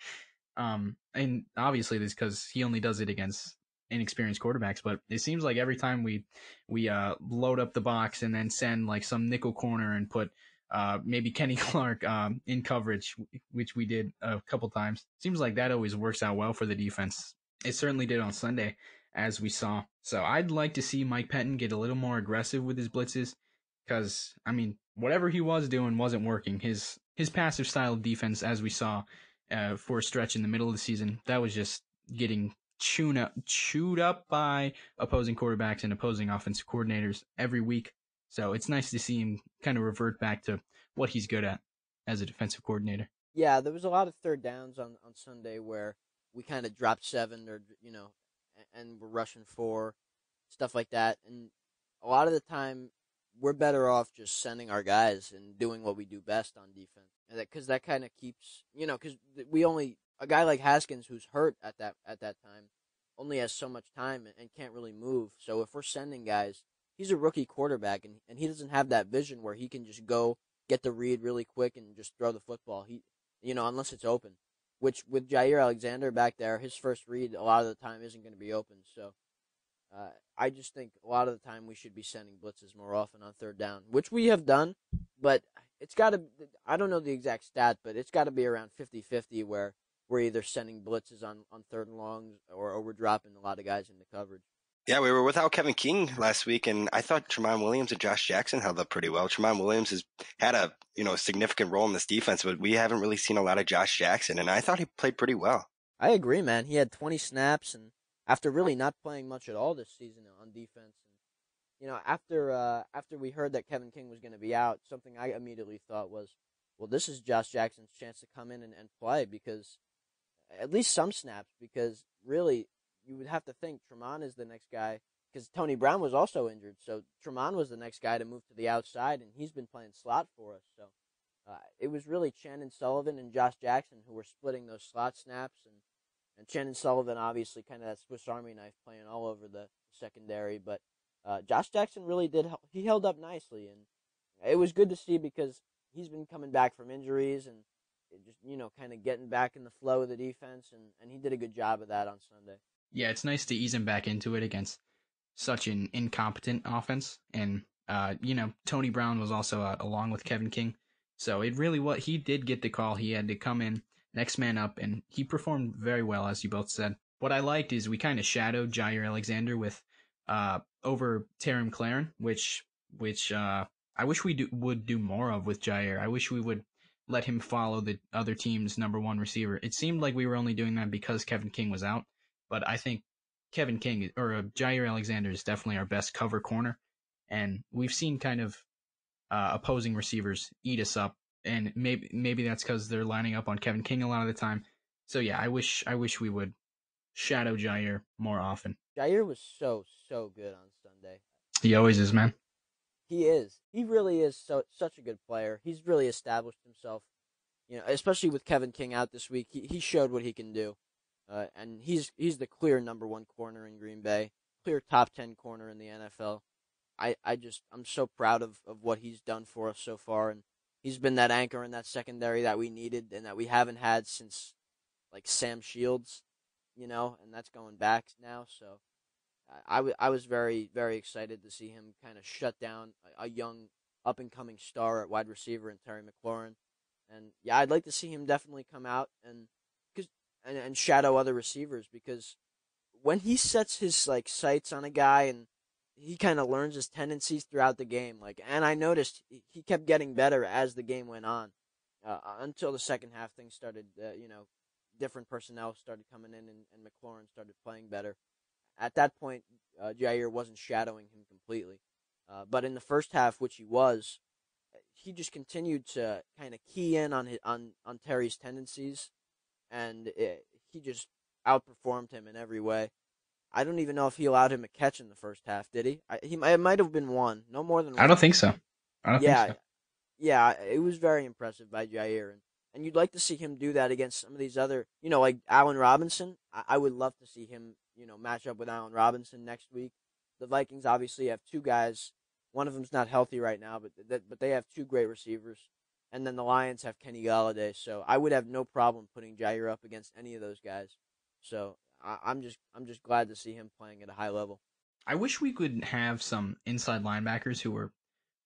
and obviously this is because he only does it against inexperienced quarterbacks, but it seems like every time we load up the box and then send like some nickel corner and put maybe Kenny Clark in coverage, which we did a couple times. Seems like that always works out well for the defense. It certainly did on Sunday, as we saw. So I'd like to see Mike Pettine get a little more aggressive with his blitzes, because, I mean, whatever he was doing wasn't working. His passive style of defense, as we saw for a stretch in the middle of the season, that was just getting chewed up by opposing quarterbacks and opposing offensive coordinators every week. So it's nice to see him kind of revert back to what he's good at as a defensive coordinator. Yeah, there was a lot of third downs on Sunday where we kind of dropped 7 or, you know, and we're rushing 4, stuff like that. And a lot of the time, we're better off just sending our guys and doing what we do best on defense. Because that kind of keeps, you know, because a guy like Haskins who's hurt at that time only has so much time and can't really move. So if we're sending guys, he's a rookie quarterback, and he doesn't have that vision where he can just go get the read really quick and just throw the football. He, you know, unless it's open, which with Jaire Alexander back there, his first read a lot of the time isn't going to be open. So I just think a lot of the time we should be sending blitzes more often on third down, which we have done, but it's got to, I don't know the exact stat, but it's got to be around 50-50 where we're either sending blitzes on third and longs or we're dropping a lot of guys into coverage. Yeah, we were without Kevin King last week, and I thought Jamal Williams and Josh Jackson held up pretty well. Jamal Williams has had a, you know, significant role in this defense, but we haven't really seen a lot of Josh Jackson, and I thought he played pretty well. I agree, man. He had 20 snaps, and after really not playing much at all this season on defense, and, you know, after we heard that Kevin King was going to be out, something I immediately thought was, well, this is Josh Jackson's chance to come in and play, because at least some snaps, because really, you would have to think Tremont is the next guy, because Tony Brown was also injured, so Tremont was the next guy to move to the outside, and he's been playing slot for us. So it was really Shannon Sullivan and Josh Jackson who were splitting those slot snaps, and Shannon Sullivan obviously kind of that Swiss Army knife playing all over the secondary, but Josh Jackson really did help. He held up nicely, and it was good to see because he's been coming back from injuries and just, you know, kind of getting back in the flow of the defense, and he did a good job of that on Sunday. Yeah, it's nice to ease him back into it against such an incompetent offense. And, you know, Tony Brown was also out along with Kevin King. So it really was, he did get the call. He had to come in, next man up, and he performed very well, as you both said. What I liked is we kind of shadowed Jaire Alexander with over Terry McLaurin, which I wish we would do more of with Jaire. I wish we would let him follow the other team's number one receiver. It seemed like we were only doing that because Kevin King was out. But I think Kevin King or Jaire Alexander is definitely our best cover corner. And we've seen kind of opposing receivers eat us up. And maybe that's because they're lining up on Kevin King a lot of the time. So, yeah, I wish we would shadow Jaire more often. Jaire was so good on Sunday. He always is, man. He is. He really is such a good player. He's really established himself. You know, especially with Kevin King out this week, he showed what he can do. And he's the clear number one corner in Green Bay, clear top 10 corner in the NFL. I'm so proud of what he's done for us so far, and he's been that anchor in that secondary that we needed and that we haven't had since like Sam Shields, you know, and that's going back now. So I was very, very excited to see him kind of shut down a young up-and-coming star at wide receiver in Terry McLaurin. And, yeah, I'd like to see him definitely come out and shadow other receivers, because when he sets his, like, sights on a guy and he kind of learns his tendencies throughout the game. Like, and I noticed he kept getting better as the game went on until the second half things started, different personnel started coming in and McLaurin started playing better. At that point, Jaire wasn't shadowing him completely. But in the first half, which he was, he just continued to kind of key in on Terry's tendencies, and he just outperformed him in every way. I don't even know if he allowed him a catch in the first half, did he? It might have been one, no more than one. I don't think so. I don't think so. Yeah, it was very impressive by Jaire. And you'd like to see him do that against some of these other, like Allen Robinson. I would love to see him, match up with Allen Robinson next week. The Vikings obviously have two guys. One of them's not healthy right now, but they have two great receivers. And then the Lions have Kenny Golladay. So I would have no problem putting Jaire up against any of those guys. So I'm just glad to see him playing at a high level. I wish we could have some inside linebackers who were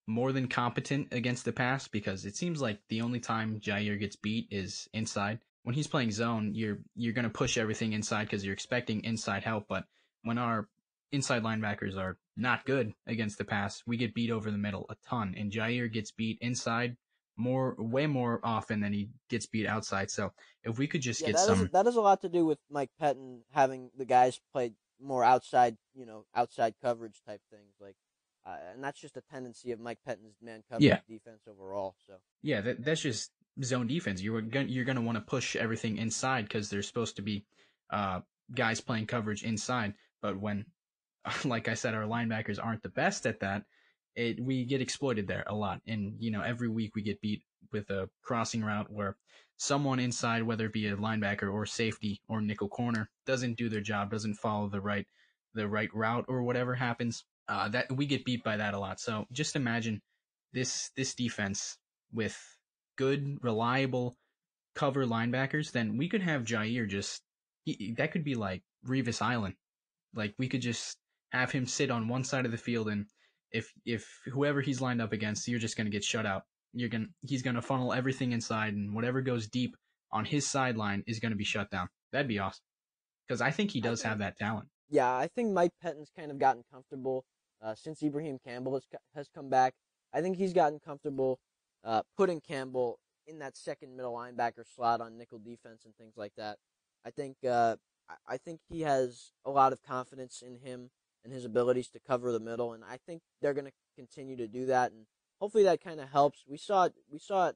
more than competent against the pass, because it seems like the only time Jaire gets beat is inside. When he's playing zone, you're going to push everything inside because you're expecting inside help. But when our inside linebackers are not good against the pass, we get beat over the middle a ton, and Jaire gets beat inside way more often than he gets beat outside. So if we could just get some... That has a lot to do with Mike Pettine having the guys play more outside, outside coverage type things. And that's just a tendency of Mike Pettine's man coverage defense overall. So yeah, that's just zone defense. You're going to want to push everything inside because there's supposed to be guys playing coverage inside. But when, like I said, our linebackers aren't the best at that, we get exploited there a lot. And, every week we get beat with a crossing route where someone inside, whether it be a linebacker or safety or nickel corner, doesn't do their job, doesn't follow the right route or whatever happens. That we get beat by that a lot. So just imagine this defense with good, reliable cover linebackers, then we could have Jaire that could be like Revis Island. Like, we could just have him sit on one side of the field, and if whoever he's lined up against, you're just going to get shut out. He's going to funnel everything inside, and whatever goes deep on his sideline is going to be shut down. That'd be awesome, because I think he does have that talent. Yeah, I think Mike Pettine's kind of gotten comfortable since Ibraheim Campbell has come back. I think he's gotten comfortable putting Campbell in that second middle linebacker slot on nickel defense and things like that. I think he has a lot of confidence in him and his abilities to cover the middle, and I think they're going to continue to do that, and hopefully that kind of helps. We saw it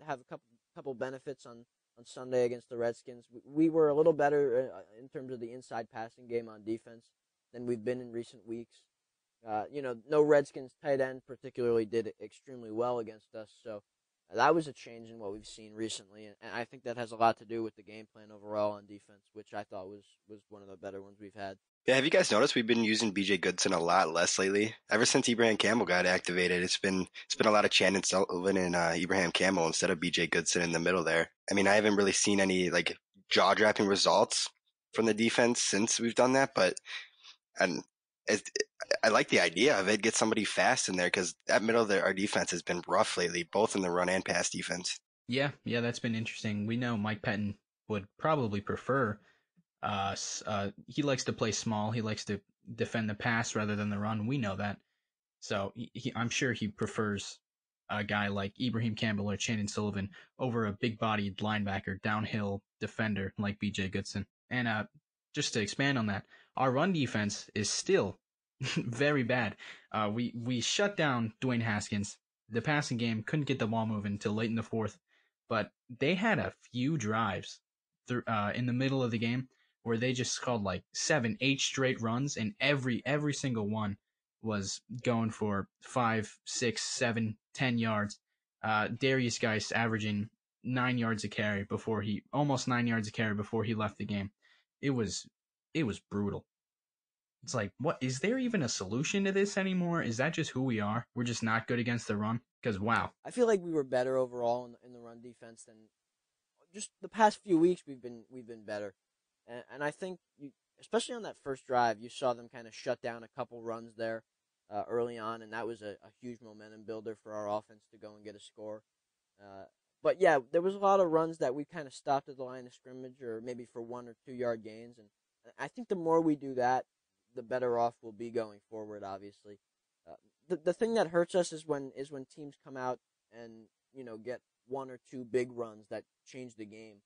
have a couple benefits on Sunday against the Redskins. We were a little better in terms of the inside passing game on defense than we've been in recent weeks. No Redskins tight end particularly did extremely well against us, so that was a change in what we've seen recently, and I think that has a lot to do with the game plan overall on defense, which I thought was one of the better ones we've had. Yeah, have you guys noticed we've been using BJ Goodson a lot less lately? Ever since Ibraheim Campbell got activated, it's been a lot of Shannon Sullivan and Ibraheim Campbell instead of BJ Goodson in the middle there. I mean, I haven't really seen any like jaw-dropping results from the defense since we've done that, but I like the idea of it. Get somebody fast in there, because that middle of our defense has been rough lately, both in the run and pass defense. Yeah, that's been interesting. We know Mike Pettine would probably prefer. He likes to play small. He likes to defend the pass rather than the run. We know that. So I'm sure he prefers a guy like Ibraheim Campbell or Shannon Sullivan over a big-bodied linebacker, downhill defender like B.J. Goodson. And just to expand on that, our run defense is still very bad. We shut down Dwayne Haskins. The passing game couldn't get the ball moving until late in the fourth, but they had a few drives in the middle of the game where they just called like 7-8 straight runs, and every single one was going for 5, 6, 7, 10 yards. Derrius Guice averaging 9 yards a carry before he left the game. It was brutal. It's like, what is there even a solution to this anymore? Is that just who we are? We're just not good against the run? Because wow, I feel like we were better overall in the run defense than just the past few weeks. We've been better. And I think especially on that first drive, you saw them kind of shut down a couple runs there early on, and that was a huge momentum builder for our offense to go and get a score. But, yeah, there was a lot of runs that we kind of stopped at the line of scrimmage or maybe for 1 or 2 yard gains. And I think the more we do that, the better off we'll be going forward, obviously. The thing that hurts us is when teams come out and, you know, get 1 or 2 big runs that change the game.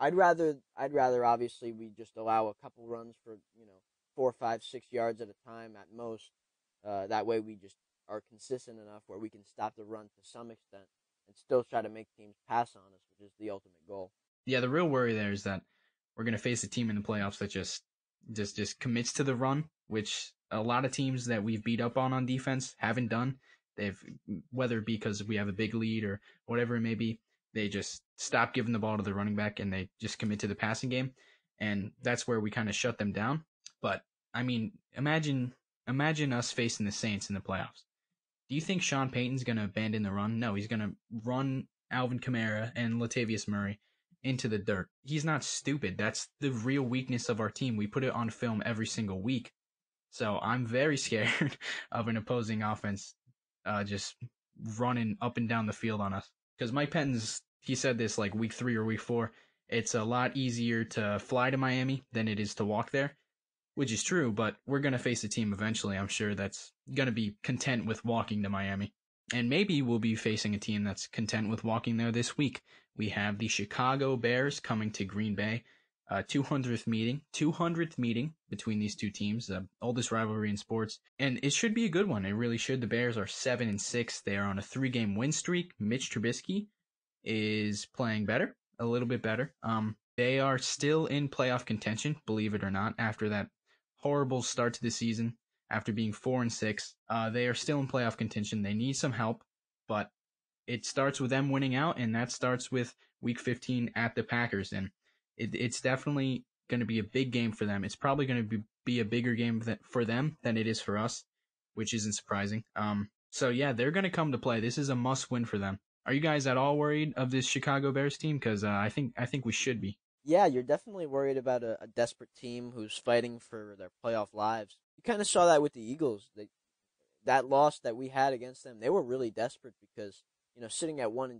I'd rather obviously we just allow a couple runs for, you know, 4, 5, 6 yards at a time at most. That way we just are consistent enough where we can stop the run to some extent and still try to make teams pass on us, which is the ultimate goal. Yeah, the real worry there is that we're going to face a team in the playoffs that just commits to the run, which a lot of teams that we've beat up on defense haven't done. They've, whether it be because we have a big lead or whatever it may be, they just stop giving the ball to the running back and they just commit to the passing game. And that's where we kind of shut them down. But, I mean, imagine us facing the Saints in the playoffs. Do you think Sean Payton's going to abandon the run? No, he's going to run Alvin Kamara and Latavius Murray into the dirt. He's not stupid. That's the real weakness of our team. We put it on film every single week. So I'm very scared of an opposing offense just running up and down the field on us. Because Mike Pettine's, he said this like week 3 or week 4, it's a lot easier to fly to Miami than it is to walk there, which is true, but we're going to face a team eventually, I'm sure, that's going to be content with walking to Miami. And maybe we'll be facing a team that's content with walking there this week. We have the Chicago Bears coming to Green Bay, 200th meeting between these two teams, the oldest rivalry in sports. And it should be a good one. It really should. The Bears are 7-6. They are on a 3-game win streak. Mitch Trubisky is playing better, a little bit better. They are still in playoff contention, believe it or not, after that horrible start to the season. After being 4-6, they are still in playoff contention. They need some help, but it starts with them winning out, and that starts with Week 15 at the Packers. And it's definitely going to be a big game for them. It's probably going to be a bigger game for them than it is for us, which isn't surprising. So, yeah, they're going to come to play. This is a must-win for them. Are you guys at all worried of this Chicago Bears team? Because I think we should be. Yeah, you're definitely worried about a desperate team who's fighting for their playoff lives. You kind of saw that with the Eagles. That loss that we had against them, they were really desperate because, you know, sitting at 1-2,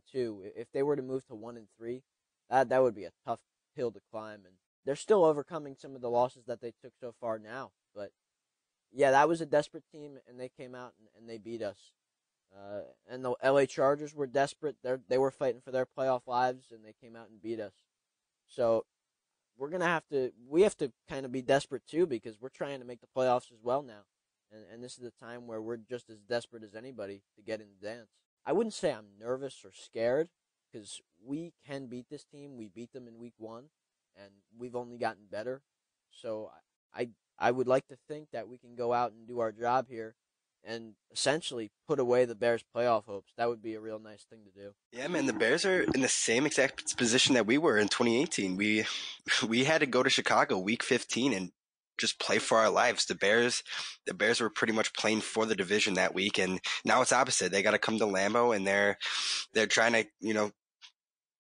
if they were to move to 1-3, that would be a tough hill to climb. And they're still overcoming some of the losses that they took so far now. But, yeah, that was a desperate team, and they came out and they beat us. And the LA Chargers were desperate. They were fighting for their playoff lives, and they came out and beat us. So we're going to have to kind of be desperate too, because we're trying to make the playoffs as well now. And this is the time where we're just as desperate as anybody to get in the dance. I wouldn't say I'm nervous or scared, because we can beat this team. We beat them in Week 1, and we've only gotten better. So I would like to think that we can go out and do our job here and essentially put away the Bears' playoff hopes. That would be a real nice thing to do. Yeah, man, the Bears are in the same exact position that we were in 2018. We had to go to Chicago Week 15 and just play for our lives. The Bears were pretty much playing for the division that week, and now it's opposite. They got to come to Lambeau, and they're trying to, you know,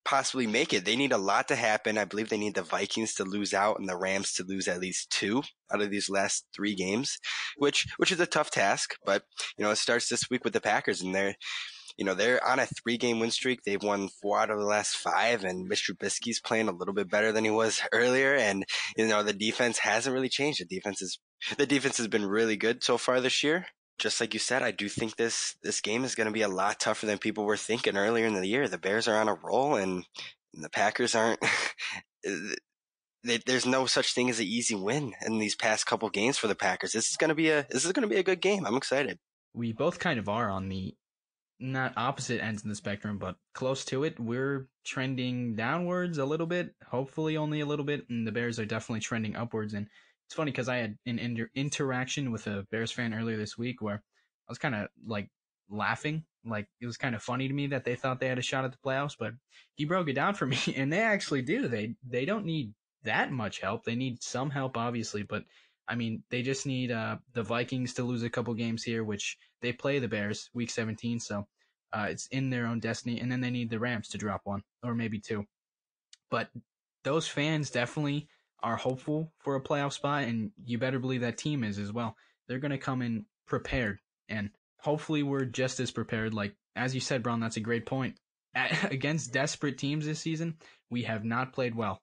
possibly make it. They need a lot to happen. I believe they need the Vikings to lose out and the Rams to lose at least 2 out of these last 3 games, which is a tough task. But, you know, it starts this week with the Packers, and they're on a 3-game win streak. They've won 4 out of the last 5, and Mitch Trubisky's playing a little bit better than he was earlier. And, you know, the defense hasn't really changed. The defense has been really good so far this year. Just like you said, I do think this game is going to be a lot tougher than people were thinking earlier in the year. The Bears are on a roll, and the Packers aren't. There's no such thing as an easy win in these past couple games for the Packers. This is going to be a good game. I'm excited. We both kind of are on the not opposite ends of the spectrum, but close to it. We're trending downwards a little bit, hopefully only a little bit, and the Bears are definitely trending upwards. And it's funny because I had an interaction with a Bears fan earlier this week where I was kind of like laughing. Like, it was kind of funny to me that they thought they had a shot at the playoffs, but he broke it down for me, and they actually do. They don't need that much help. They need some help, obviously, but I mean, they just need the Vikings to lose a couple games here, which they play the Bears Week 17, so it's in their own destiny, and then they need the Rams to drop 1 or maybe 2. But those fans definitely are hopeful for a playoff spot, and you better believe that team is as well. They're going to come in prepared, and hopefully we're just as prepared. Like, as you said, Braun, that's a great point. Against desperate teams this season, we have not played well.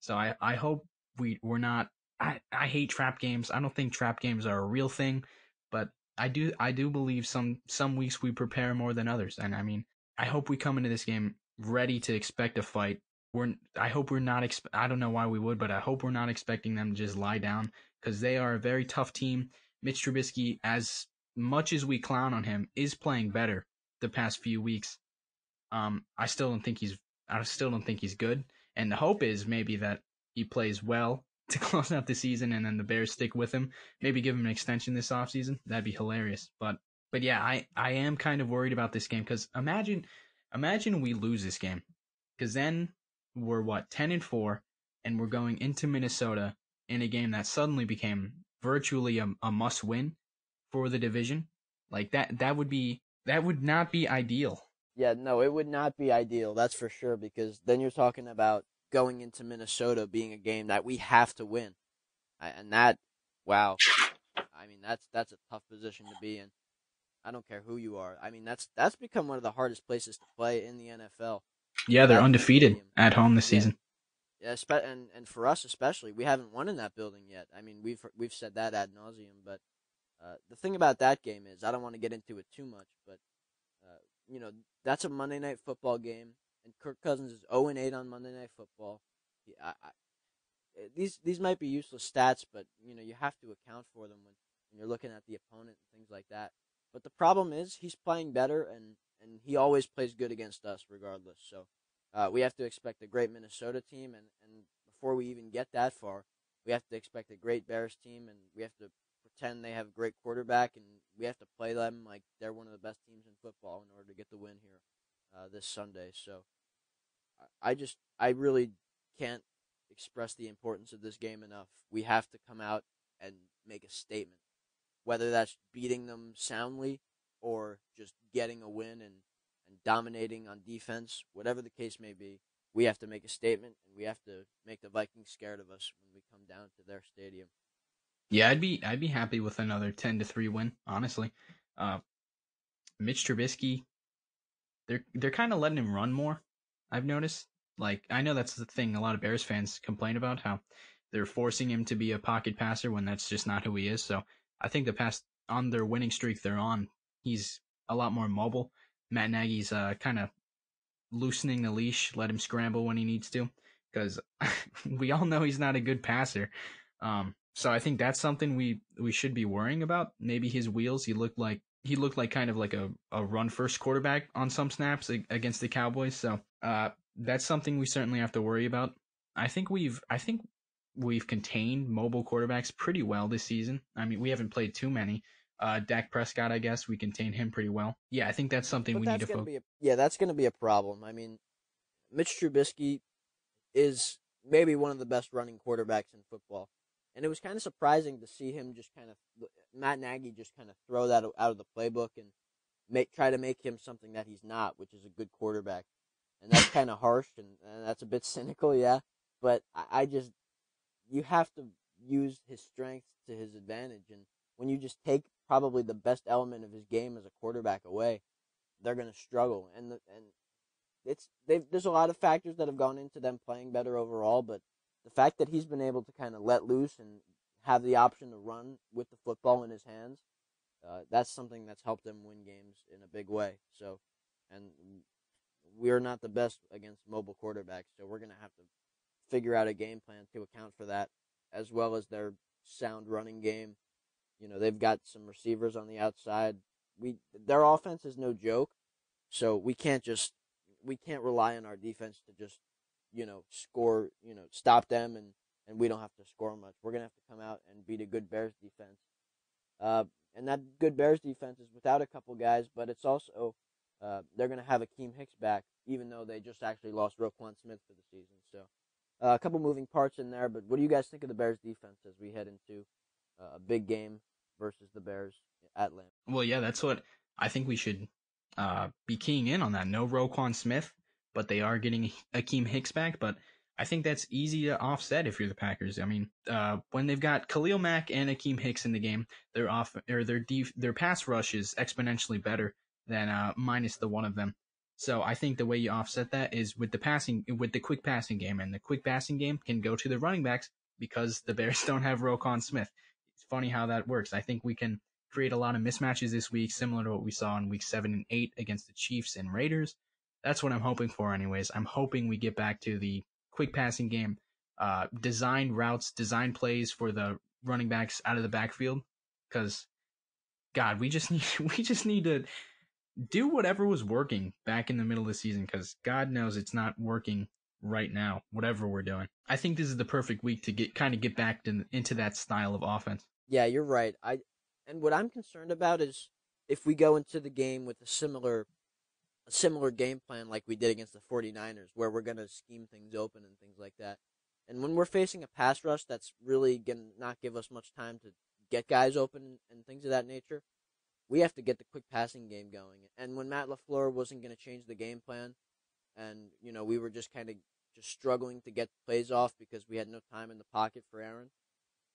So I hope we're not – I hate trap games. I don't think trap games are a real thing, but I do believe some weeks we prepare more than others. And, I mean, I hope we come into this game ready to expect a fight. I don't know why we would, but I hope we're not expecting them to just lie down, because they are a very tough team. Mitch Trubisky, as much as we clown on him, is playing better the past few weeks. I still don't think he's good. And the hope is maybe that he plays well to close out the season, and then the Bears stick with him. Maybe give him an extension this offseason. That'd be hilarious. But yeah, I am kind of worried about this game, because imagine we lose this game, because then we're 10-4, and we're going into Minnesota in a game that suddenly became virtually a must win for the division. Like that would not be ideal. Yeah, no, it would not be ideal, that's for sure, because then you're talking about going into Minnesota being a game that we have to win. And that, wow. I mean, that's a tough position to be in. I don't care who you are. I mean, that's become one of the hardest places to play in the NFL. Yeah, they're undefeated at home this season. Yeah, and for us especially, we haven't won in that building yet. I mean, we've said that ad nauseum, but the thing about that game is, I don't want to get into it too much, but you know, that's a Monday Night Football game, and Kirk Cousins is 0-8 on Monday Night Football. These might be useless stats, but you know, you have to account for them when you're looking at the opponent and things like that. But the problem is, he's playing better, and he always plays good against us regardless. So we have to expect a great Minnesota team, and before we even get that far, we have to expect a great Bears team, and we have to pretend they have a great quarterback, and we have to play them like they're one of the best teams in football in order to get the win here this Sunday. So I really can't express the importance of this game enough. We have to come out and make a statement, whether that's beating them soundly or just getting a win and dominating on defense, whatever the case may be. We have to make a statement, and we have to make the Vikings scared of us when we come down to their stadium. Yeah, I'd be happy with another 10-3 win, honestly. Mitch Trubisky, they're kind of letting him run more, I've noticed. Like, I know that's the thing a lot of Bears fans complain about, how they're forcing him to be a pocket passer when that's just not who he is. So I think on their winning streak they're on, he's a lot more mobile. Matt Nagy's kind of loosening the leash, let him scramble when he needs to, because we all know he's not a good passer. So I think that's something we should be worrying about. Maybe his wheels, he looked like kind of like a run first quarterback on some snaps against the Cowboys. So that's something we certainly have to worry about. I think we've contained mobile quarterbacks pretty well this season. I mean, we haven't played too many. Dak Prescott, I guess we contained him pretty well. Yeah, I think that's something we need to focus. Yeah, that's going to be a problem. I mean, Mitch Trubisky is maybe one of the best running quarterbacks in football. And it was kind of surprising to see him Matt Nagy just kind of throw that out of the playbook and try to make him something that he's not, which is a good quarterback. And that's kind of harsh, and that's a bit cynical, yeah. But you have to use his strengths to his advantage. And when you just take probably the best element of his game as a quarterback away, they're going to struggle. And there's a lot of factors that have gone into them playing better overall, but the fact that he's been able to kind of let loose and have the option to run with the football in his hands, that's something that's helped them win games in a big way. So, and we're not the best against mobile quarterbacks, so we're going to have to figure out a game plan to account for that, as well as their sound running game. You know, they've got some receivers on the outside. Their offense is no joke, so we can't rely on our defense to just, you know, score, you know, stop them, and we don't have to score much. We're going to have to come out and beat a good Bears defense. And that good Bears defense is without a couple guys, but it's also they're going to have Akiem Hicks back, even though they just actually lost Roquan Smith for the season. So a couple moving parts in there, but what do you guys think of the Bears defense as we head into a big game versus the Bears at Lambeau? Well, yeah, that's what I think we should be keying in on that. No Roquan Smith, but they are getting Akiem Hicks back. But I think that's easy to offset if you're the Packers. I mean, when they've got Khalil Mack and Akiem Hicks in the game, their pass rush is exponentially better than minus the one of them. So I think the way you offset that is with the quick passing game, and the quick passing game can go to the running backs because the Bears don't have Roquan Smith. It's funny how that works. I think we can create a lot of mismatches this week, similar to what we saw in weeks 7 and 8 against the Chiefs and Raiders. That's what I'm hoping for anyways. I'm hoping we get back to the quick passing game, designed routes, designed plays for the running backs out of the backfield, because God, we just need to do whatever was working back in the middle of the season, because God knows it's not working right now, whatever we're doing. I think this is the perfect week to get back into that style of offense. Yeah, you're right. And what I'm concerned about is if we go into the game with a similar game plan like we did against the 49ers, where we're going to scheme things open and things like that. And when we're facing a pass rush that's really going to not give us much time to get guys open and things of that nature, we have to get the quick passing game going. And when Matt LaFleur wasn't going to change the game plan, and we were just kind of just struggling to get plays off because we had no time in the pocket for Aaron,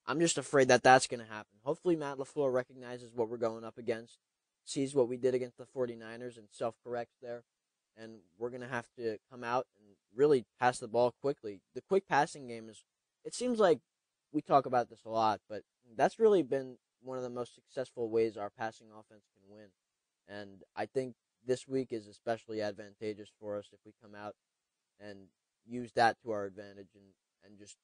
I'm just afraid that that's going to happen. Hopefully Matt LaFleur recognizes what we're going up against, sees what we did against the 49ers and self-corrects there, and we're going to have to come out and really pass the ball quickly. The quick passing game it seems like we talk about this a lot, but that's really been one of the most successful ways our passing offense can win. And I think this week is especially advantageous for us if we come out and use that to our advantage and just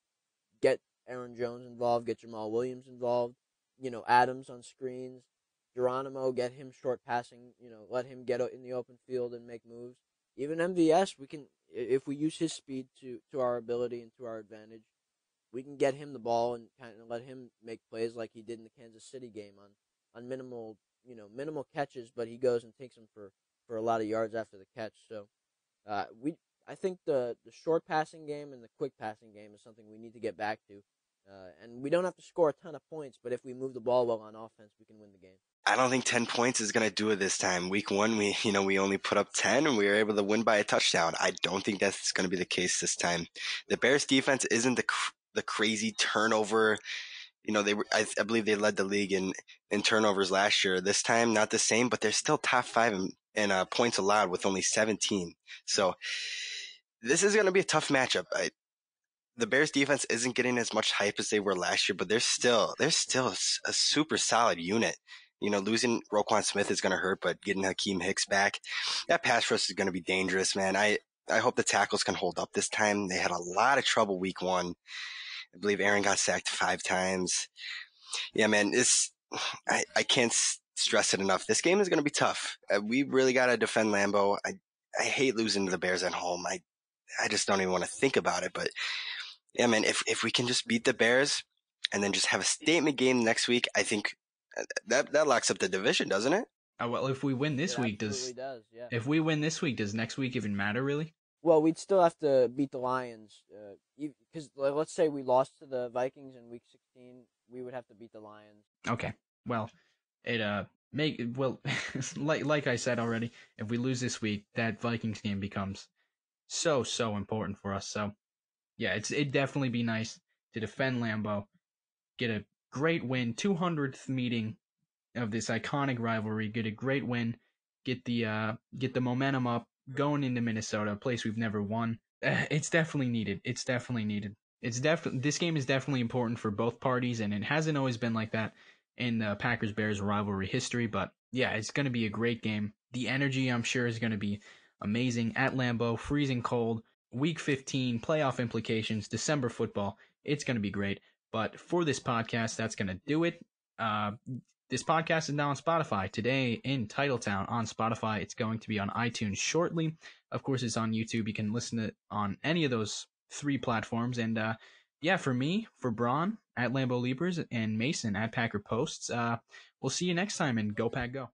get Aaron Jones involved, get Jamal Williams involved, Adams on screens, Geronimo, get him short passing, let him get in the open field and make moves. Even MVS, we can, if we use his speed to our ability and to our advantage, we can get him the ball and kind of let him make plays like he did in the Kansas City game on minimal catches, but he goes and takes them for a lot of yards after the catch. So I think the short passing game and the quick passing game is something we need to get back to. And we don't have to score a ton of points, but if we move the ball well on offense, we can win the game. I don't think 10 points is going to do it this time. Week 1, we only put up 10, and we were able to win by a touchdown. I don't think that's going to be the case this time. The Bears' defense isn't the crazy turnover. I believe they led the league in turnovers last year. This time, not the same, but they're still top 5 in points allowed with only 17. So this is going to be a tough matchup. The Bears defense isn't getting as much hype as they were last year, but they're still a super solid unit. Losing Roquan Smith is going to hurt, but getting Akiem Hicks back, that pass rush is going to be dangerous, man. I hope the tackles can hold up this time. They had a lot of trouble week 1. I believe Aaron got sacked 5 times. Yeah, man, I can't stress it enough. This game is going to be tough. We really got to defend Lambeau. I hate losing to the Bears at home. I just don't even want to think about it, but yeah, man, if we can just beat the Bears and then just have a statement game next week, I think that locks up the division, doesn't it? Well, if we win this week, does yeah. If we win this week, does next week even matter, really? Well, we'd still have to beat the Lions, because let's say we lost to the Vikings in Week 16, we would have to beat the Lions. Okay, well, like I said already, if we lose this week, that Vikings game becomes so important for us. So yeah, it'd definitely be nice to defend Lambeau, get a great win, 200th meeting of this iconic rivalry, get a great win, get the momentum up, going into Minnesota, a place we've never won. It's definitely needed. This game is definitely important for both parties, and it hasn't always been like that in the Packers-Bears rivalry history, but yeah, it's going to be a great game. The energy, I'm sure, is going to be amazing at Lambeau, freezing cold. Week 15, playoff implications, December football. It's going to be great. But for this podcast, that's going to do it. This podcast is now on Spotify. Today in Titletown on Spotify. It's going to be on iTunes shortly. Of course, it's on YouTube. You can listen to it on any of those 3 platforms. And for me, for Braun at Lambeau Leapers, and Mason at Packer Posts, we'll see you next time, and Go Pack Go.